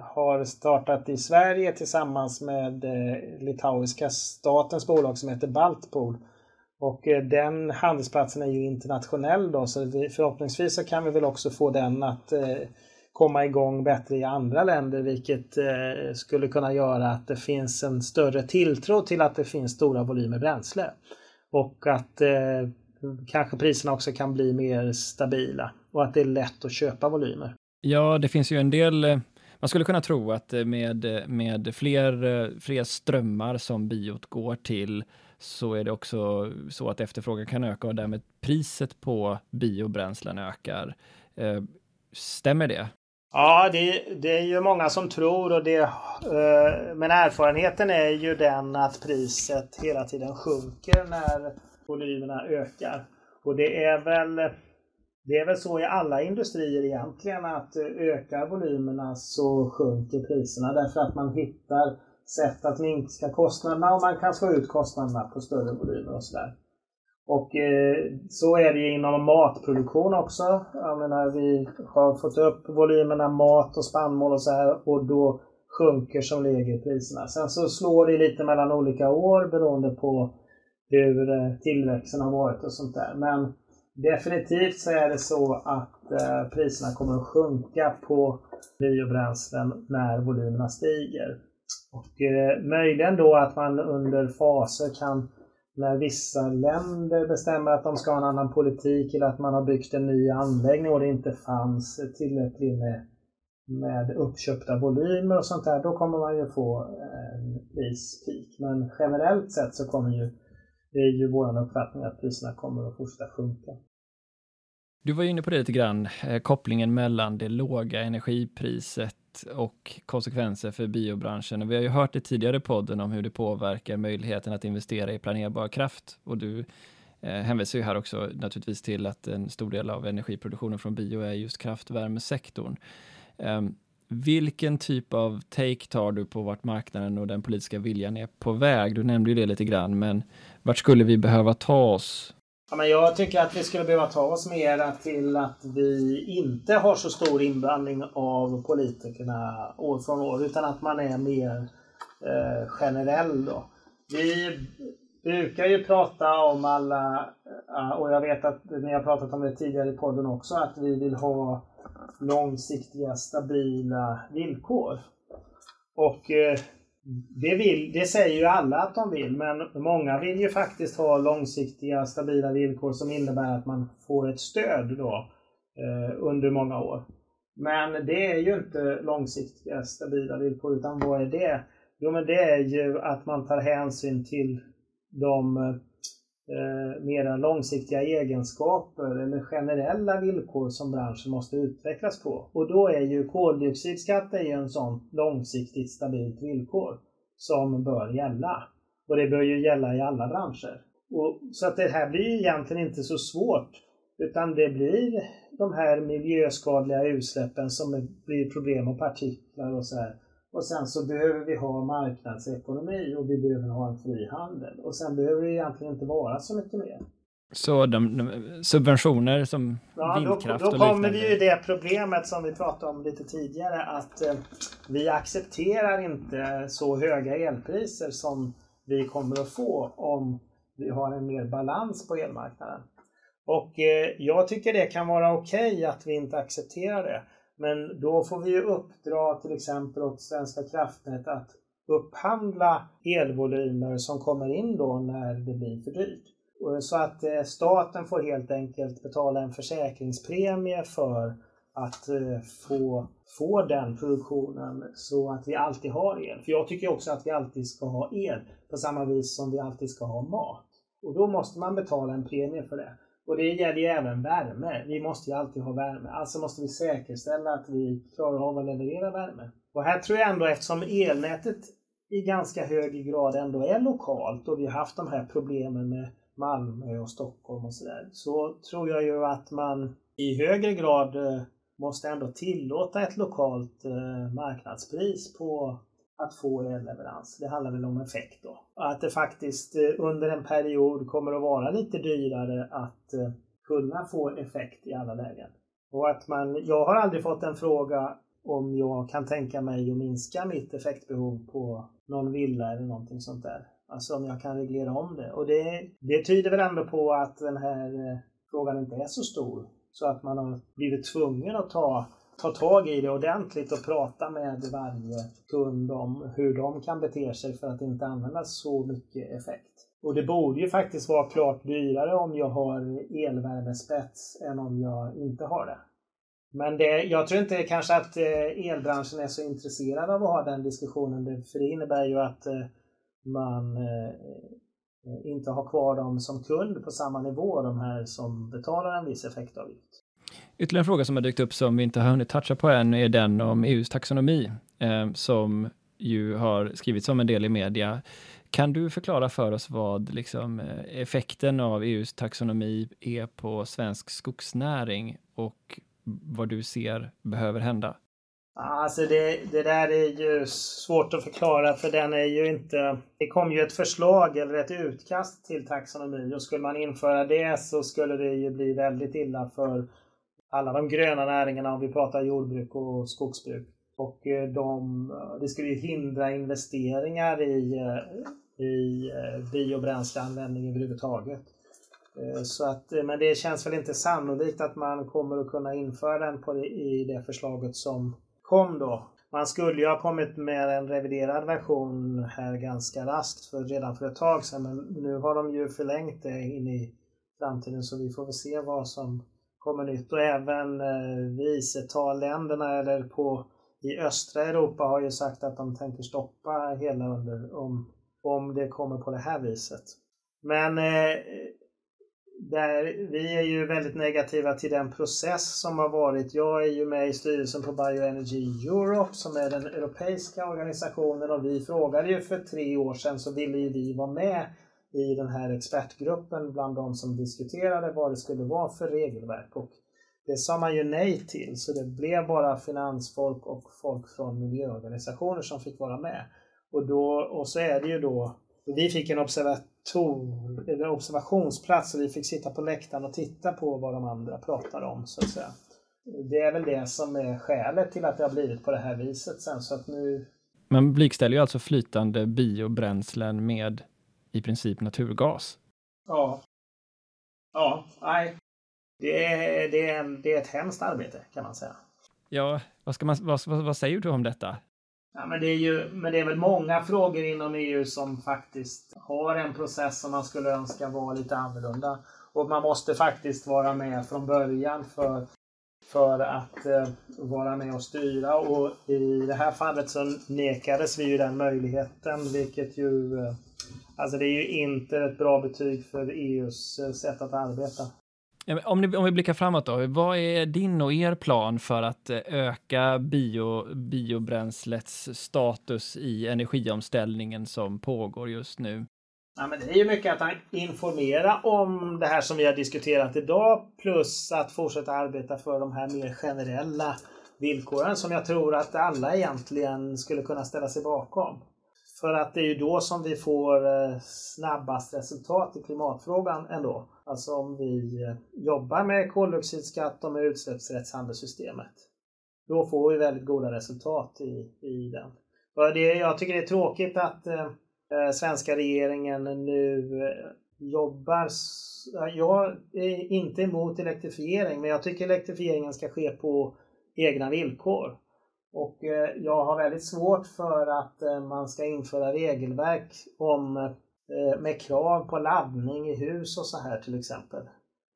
har startat i Sverige tillsammans med litauiska statens bolag som heter Baltpol. Och den handelsplatsen är ju internationell då, så förhoppningsvis så kan vi väl också få den att komma igång bättre i andra länder, vilket skulle kunna göra att det finns en större tilltro till att det finns stora volymer bränsle. Och att kanske priserna också kan bli mer stabila och att det är lätt att köpa volymer. Ja, det finns ju en del. Man skulle kunna tro att med fler strömmar som biot går till, så är det också så att efterfrågan kan öka och därmed priset på biobränslen ökar. Stämmer det? Ja, det är ju många som tror, och men erfarenheten är ju den att priset hela tiden sjunker när volymerna ökar. Och det är väl så i alla industrier egentligen, att ökar volymerna så sjunker priserna, därför att man hittar sätt att minska kostnaderna och man kan slå ut kostnaderna på större volymer och sådär. Och så är det ju inom matproduktion också. Jag menar, vi har fått upp volymerna mat och spannmål och så här, och då sjunker som lägre priserna. Sen så slår det lite mellan olika år beroende på hur tillväxten har varit och sånt där. Men definitivt så är det så att priserna kommer att sjunka på biobränslen när volymerna stiger. Och möjligen då att man under faser kan, när vissa länder bestämmer att de ska ha en annan politik eller att man har byggt en ny anläggning och det inte fanns tillräckligt med uppköpta volymer och sånt där, då kommer man ju få en prispik. Men generellt sett så är ju vår uppfattning att priserna kommer att fortsätta sjunka. Du var ju inne på det lite grann, kopplingen mellan det låga energipriset och konsekvenser för biobranschen. Och vi har ju hört det tidigare i podden om hur det påverkar möjligheten att investera i planerbar kraft. Och du hänvisar ju här också naturligtvis till att en stor del av energiproduktionen från bio är just kraftvärmesektorn. vilken typ av take tar du på vart marknaden och den politiska viljan är på väg? Du nämnde ju det lite grann, men vart skulle vi behöva ta oss? Ja, men jag tycker att vi skulle behöva ta oss mer till att vi inte har så stor inblandning av politikerna år från år, utan att man är mer generell då. Vi brukar ju prata om alla, och jag vet att ni har pratat om det tidigare i podden också, att vi vill ha långsiktiga, stabila villkor. Och det säger ju alla att de vill, men många vill ju faktiskt ha långsiktiga, stabila villkor som innebär att man får ett stöd då, under många år. Men det är ju inte långsiktiga, stabila villkor, utan vad är det? Jo, men det är ju att man tar hänsyn till de mera långsiktiga egenskaper eller generella villkor som branschen måste utvecklas på. Och då är ju koldioxidskatt är ju en sån långsiktigt stabilt villkor som bör gälla. Och det bör ju gälla i alla branscher. Och så att det här blir ju egentligen inte så svårt, utan det blir de här miljöskadliga utsläppen som blir problem och partiklar och så här. Och sen så behöver vi ha marknadsekonomi och vi behöver ha en frihandel. Och sen behöver det egentligen inte vara så mycket mer. Så de subventioner som vindkraft och liknande. Då kommer vi ju det problemet som vi pratade om lite tidigare. Att vi accepterar inte så höga elpriser som vi kommer att få om vi har en mer balans på elmarknaden. Och jag tycker det kan vara okej att vi inte accepterar det. Men då får vi ju uppdra till exempel åt Svenska kraftnät att upphandla elvolymer som kommer in då när det blir för dyrt. Så att staten får helt enkelt betala en försäkringspremie för att få den produktionen så att vi alltid har el. För jag tycker också att vi alltid ska ha el på samma vis som vi alltid ska ha mat. Och då måste man betala en premie för det. Och det gäller ju även värme. Vi måste ju alltid ha värme. Alltså måste vi säkerställa att vi klarar av att leverera värme. Och här tror jag ändå, eftersom elnätet i ganska hög grad ändå är lokalt och vi har haft de här problemen med Malmö och Stockholm och sådär, så tror jag ju att man i högre grad måste ändå tillåta ett lokalt marknadspris på att få elleverans. Det handlar väl om effekt då. Att det faktiskt under en period kommer att vara lite dyrare att kunna få effekt i alla lägen. Och att jag har aldrig fått en fråga om jag kan tänka mig att minska mitt effektbehov på någon villa eller någonting sånt där. Alltså om jag kan reglera om det. Och det tyder väl ändå på att den här frågan inte är så stor. Så att man har blivit tvungen att ta tag i det ordentligt och prata med varje kund om hur de kan bete sig för att inte använda så mycket effekt. Och det borde ju faktiskt vara klart dyrare om jag har elvärmespets än om jag inte har det. Men jag tror inte kanske att elbranschen är så intresserad av att ha den diskussionen, för det innebär ju att man inte har kvar dem som kund på samma nivå, de här som betalar en viss effektavgift. Ytterligare en fråga som har dykt upp som vi inte har hunnit toucha på än är den om EUs taxonomi som ju har skrivits om en del i media. Kan du förklara för oss vad effekten av EUs taxonomi är på svensk skogsnäring och vad du ser behöver hända? Alltså det där är ju svårt att förklara, för den är ju inte... Det kom ju ett förslag eller ett utkast till taxonomi, och skulle man införa det så skulle det ju bli väldigt illa för alla de gröna näringarna, om vi pratar jordbruk och skogsbruk. Och det skulle ju hindra investeringar i biobränsleanvändning överhuvudtaget. Så att, men det känns väl inte sannolikt att man kommer att kunna införa den i det förslaget som kom då. Man skulle ju ha kommit med en reviderad version här ganska raskt redan för ett tag sedan. Men nu har de ju förlängt det in i framtiden, så vi får väl se vad som kommer nytt. Och även vicetaländerna eller i östra Europa har ju sagt att de tänker stoppa hela om det kommer på det här viset. Men vi är ju väldigt negativa till den process som har varit. Jag är ju med i styrelsen på Bioenergy Europe, som är den europeiska organisationen, och vi frågade ju för 3 år sedan, så ville ju vi vara med i den här expertgruppen bland de som diskuterade vad det skulle vara för regelverk. Och Det sa man ju nej till, så det blev bara finansfolk och folk från miljöorganisationer som fick vara med. Och så är det ju då, vi fick en observationsplats och vi fick sitta på läktaren och titta på vad de andra pratar om, så att säga. Det är väl det som är skälet till att det har blivit på det här viset sen, så att nu... Men blykställer ju alltså flytande biobränslen med i princip naturgas. Ja. Ja, nej. Det är ett hemskt arbete, kan man säga. Ja, vad säger du om detta? Ja, men det är väl många frågor inom EU som faktiskt har en process som man skulle önska vara lite annorlunda. Och man måste faktiskt vara med från början för att vara med och styra. Och i det här fallet så nekades vi ju den möjligheten, vilket ju... Alltså det är ju inte ett bra betyg för EUs sätt att arbeta. Om vi blickar framåt då, vad är din och er plan för att öka biobränslets status i energiomställningen som pågår just nu? Ja, men det är ju mycket att informera om det här som vi har diskuterat idag, plus att fortsätta arbeta för de här mer generella villkoren som jag tror att alla egentligen skulle kunna ställa sig bakom. För att det är ju då som vi får snabbast resultat i klimatfrågan ändå. Alltså om vi jobbar med koldioxidskatt och med utsläppsrättshandelssystemet. Då får vi väldigt goda resultat i den. Och jag tycker det är tråkigt att svenska regeringen nu jobbar... Jag är inte emot elektrifiering, men jag tycker elektrifieringen ska ske på egna villkor. Och jag har väldigt svårt för att man ska införa regelverk med krav på laddning i hus och så här till exempel.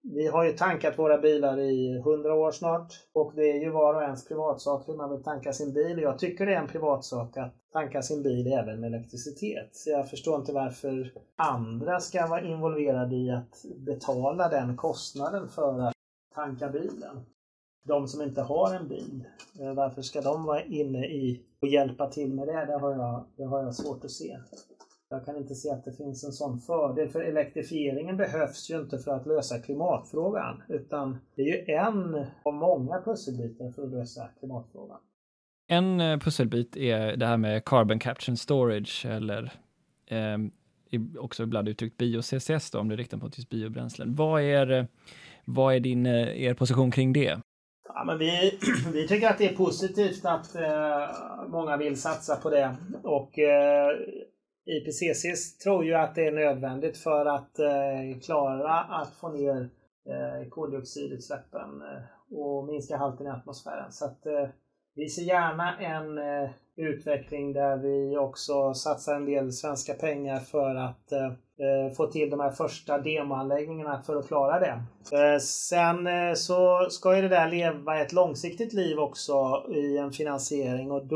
Vi har ju tankat våra bilar i 100 år snart, och det är ju var och ens privatsak hur man vill tanka sin bil. Jag tycker det är en privatsak att tanka sin bil även med elektricitet. Så jag förstår inte varför andra ska vara involverade i att betala den kostnaden för att tanka bilen. De som inte har en bil, varför ska de vara inne i och hjälpa till med det? Det har jag svårt att se. Jag kan inte se att det finns en sån fördel, för elektrifieringen behövs ju inte för att lösa klimatfrågan, utan det är ju en av många pusselbitar för att lösa klimatfrågan. En pusselbit är det här med carbon capture and storage, eller också ibland uttryckt bio-CCS då, om det riktar mot just biobränslen. Vad är er position kring det? Ja, men vi tycker att det är positivt att många vill satsa på det, och IPCC tror ju att det är nödvändigt för att klara att få ner koldioxidutsläppen och minska halten i atmosfären. Så att vi ser gärna en utveckling där vi också satsar en del svenska pengar för att få till de här första demoanläggningarna för att klara det. Sen så ska ju det där leva ett långsiktigt liv också i en finansiering, och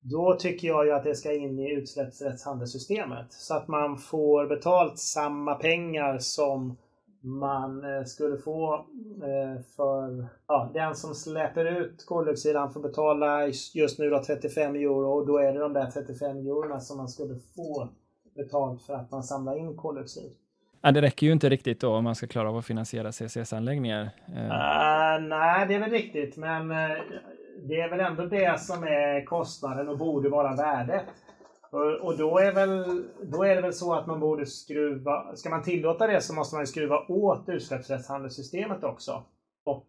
då tycker jag ju att det ska in i utsläppsrättshandelssystemet, så att man får betalt samma pengar som man skulle få för... Ja, den som släpper ut koldioxid, han får betala just nu då 35 euro, och då är det de där 35 eurona som man skulle få betalt för att man samlar in koldioxid. Ja, det räcker ju inte riktigt då om man ska klara av att finansiera CCS-anläggningar. Nej, det är väl riktigt, men det är väl ändå det som är kostnaden och borde vara värdet. Och då är det väl så att man borde skruva... Ska man tillåta det så måste man ju skruva åt utsläppsrättshandelssystemet också. Och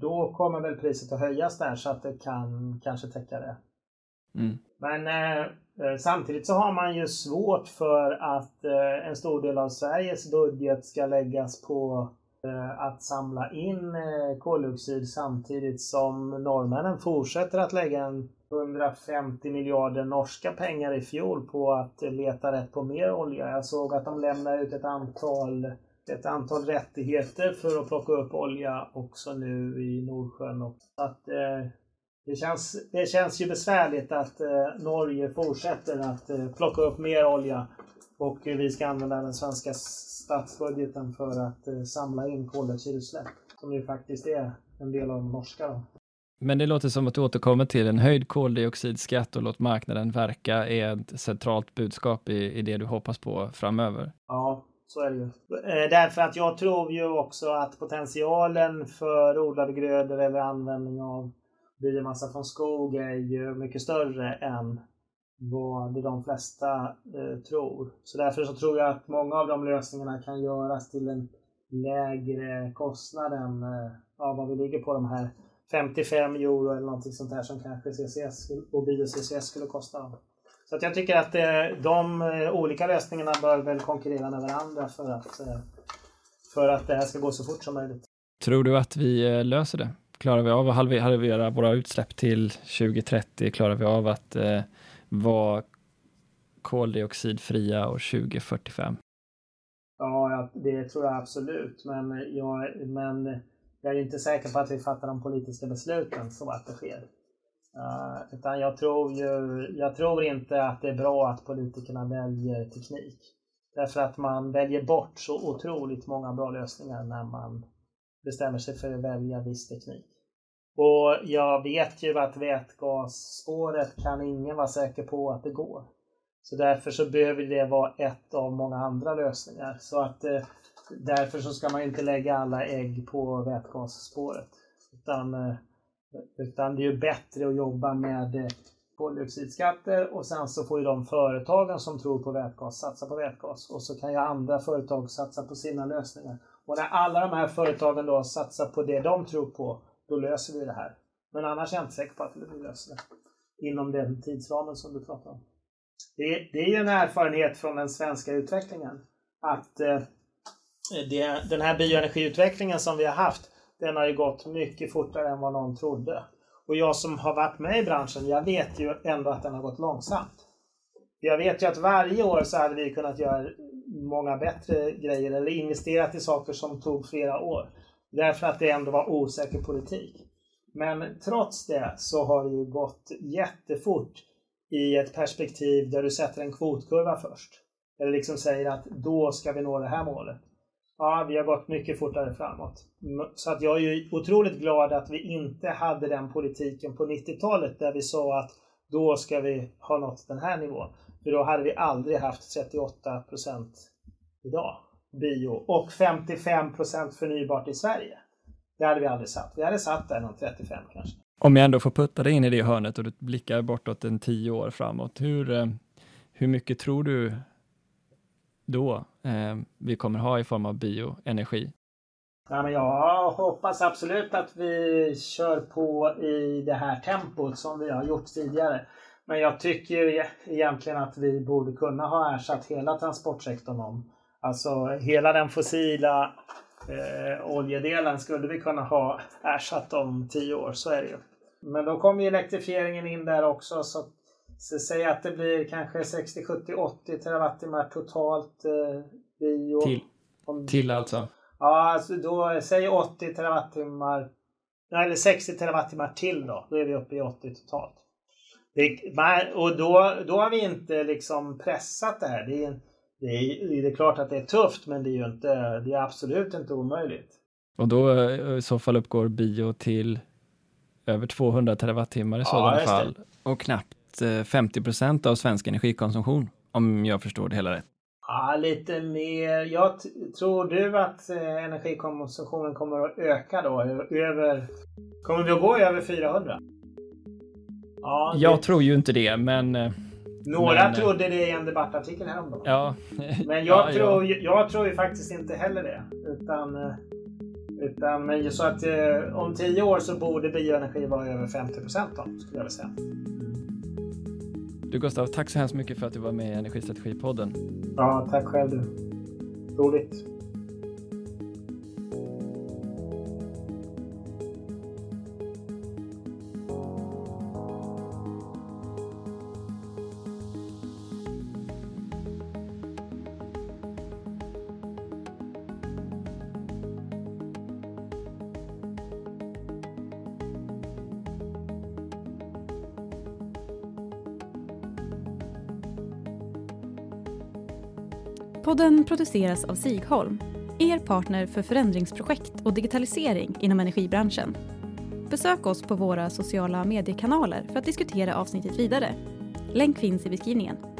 då kommer väl priset att höjas där, så att det kan kanske täcka det. Mm. Men samtidigt så har man ju svårt för att en stor del av Sveriges budget ska läggas på att samla in koldioxid, samtidigt som norrmännen fortsätter att lägga en 150 miljarder norska pengar i fjol på att leta rätt på mer olja. Jag såg att de lämnar ut ett antal rättigheter för att plocka upp olja också nu i Nordsjön. Och att, det känns ju besvärligt att Norge fortsätter att plocka upp mer olja, och vi ska använda den svenska statsbudgeten för att samla in koldioxidutsläpp, som ju faktiskt är en del av de norska då. Men det låter som att du återkommer till en höjd koldioxidskatt och låt marknaden verka är ett centralt budskap i det du hoppas på framöver. Ja, så är det ju. Därför att jag tror ju också att potentialen för odlade grödor eller användning av biomassa från skog är ju mycket större än vad de flesta tror. Så därför så tror jag att många av de lösningarna kan göras till en lägre kostnad än vad vi ligger på de här 55 euro eller någonting sånt här som kanske CCS och bio-CCS skulle kosta. Så att jag tycker att de olika lösningarna bör väl konkurrera med varandra för att det här ska gå så fort som möjligt. Tror du att vi löser det? Klarar vi av att halvera våra utsläpp till 2030? Klarar vi av att vara koldioxidfria år 2045? Ja, det tror jag absolut. Men jag är inte säker på att vi fattar de politiska besluten så att det sker. Utan jag tror inte att det är bra att politikerna väljer teknik. Därför att man väljer bort så otroligt många bra lösningar när man bestämmer sig för att välja viss teknik. Och jag vet ju att vätgasspåret kan ingen vara säker på att det går. Så därför så behöver det vara ett av många andra lösningar. Så att därför så ska man inte lägga alla ägg på vätgasspåret. Utan det är ju bättre att jobba med koldioxidskatter och sen så får ju de företagen som tror på vätgas satsa på vätgas. Och så kan ju andra företag satsa på sina lösningar. Och när alla de här företagen då satsar på det de tror på, då löser vi det här. Men annars är jag inte säker på att vi löser det inom den tidsramen som du pratar om. Det är ju en erfarenhet från den svenska utvecklingen att den här bioenergiutvecklingen som vi har haft, den har ju gått mycket fortare än vad någon trodde. Och jag som har varit med i branschen, jag vet ju ändå att den har gått långsamt. Jag vet ju att varje år så hade vi kunnat göra många bättre grejer eller investerat i saker som tog flera år. Därför att det ändå var osäker politik. Men trots det så har det ju gått jättefort i ett perspektiv där du sätter en kvotkurva först. Eller liksom säger att då ska vi nå det här målet. Ja, vi har gått mycket fortare framåt. Så att jag är ju otroligt glad att vi inte hade den politiken på 90-talet där vi sa att då ska vi ha nått den här nivån. För då hade vi aldrig haft 38% idag bio och 55% förnybart i Sverige. Det hade vi aldrig satt. Vi hade satt där någon 35 kanske. Om jag ändå får putta dig in i det hörnet och du blickar bortåt en 10 år framåt. Hur mycket tror du då vi kommer ha i form av bioenergi? Ja, men jag hoppas absolut att vi kör på i det här tempot som vi har gjort tidigare. Men jag tycker ju egentligen att vi borde kunna ha ersatt hela transportsektorn om. Alltså hela den fossila oljedelen skulle vi kunna ha ersatt om 10 år, så är det ju. Men då kommer ju elektrifieringen in där också, så säg att det blir kanske 60, 70, 80 terawattimmar totalt bio. Till alltså? Ja, alltså då säg 80 terawattimmar, eller 60 terawattimmar till då. Då är vi uppe i 80 totalt. Och då har vi inte liksom pressat det här. Det är klart att det är tufft, men det är absolut inte omöjligt. Och då i så fall uppgår bio till över 200 terawattimmar i sådana fall. Och knappt 50% av svensk energikonsumtion, om jag förstår det hela rätt. Ja, lite mer. Tror du att energikonsumtionen kommer att öka då? Kommer vi att gå över 400? Ja, jag tror ju inte det, men... Några trodde det i en debattartikel häromdagen. Ja. Men jag tror ju faktiskt inte heller det. Utan så att om 10 år så borde bioenergi vara över 50% då, skulle jag vilja säga. Du Gustav, tack så hemskt mycket för att du var med i Energistrategipodden. Ja, tack själv du. Roligt. Podden produceras av Sigholm, er partner för förändringsprojekt och digitalisering inom energibranschen. Besök oss på våra sociala mediekanaler för att diskutera avsnittet vidare. Länk finns i beskrivningen.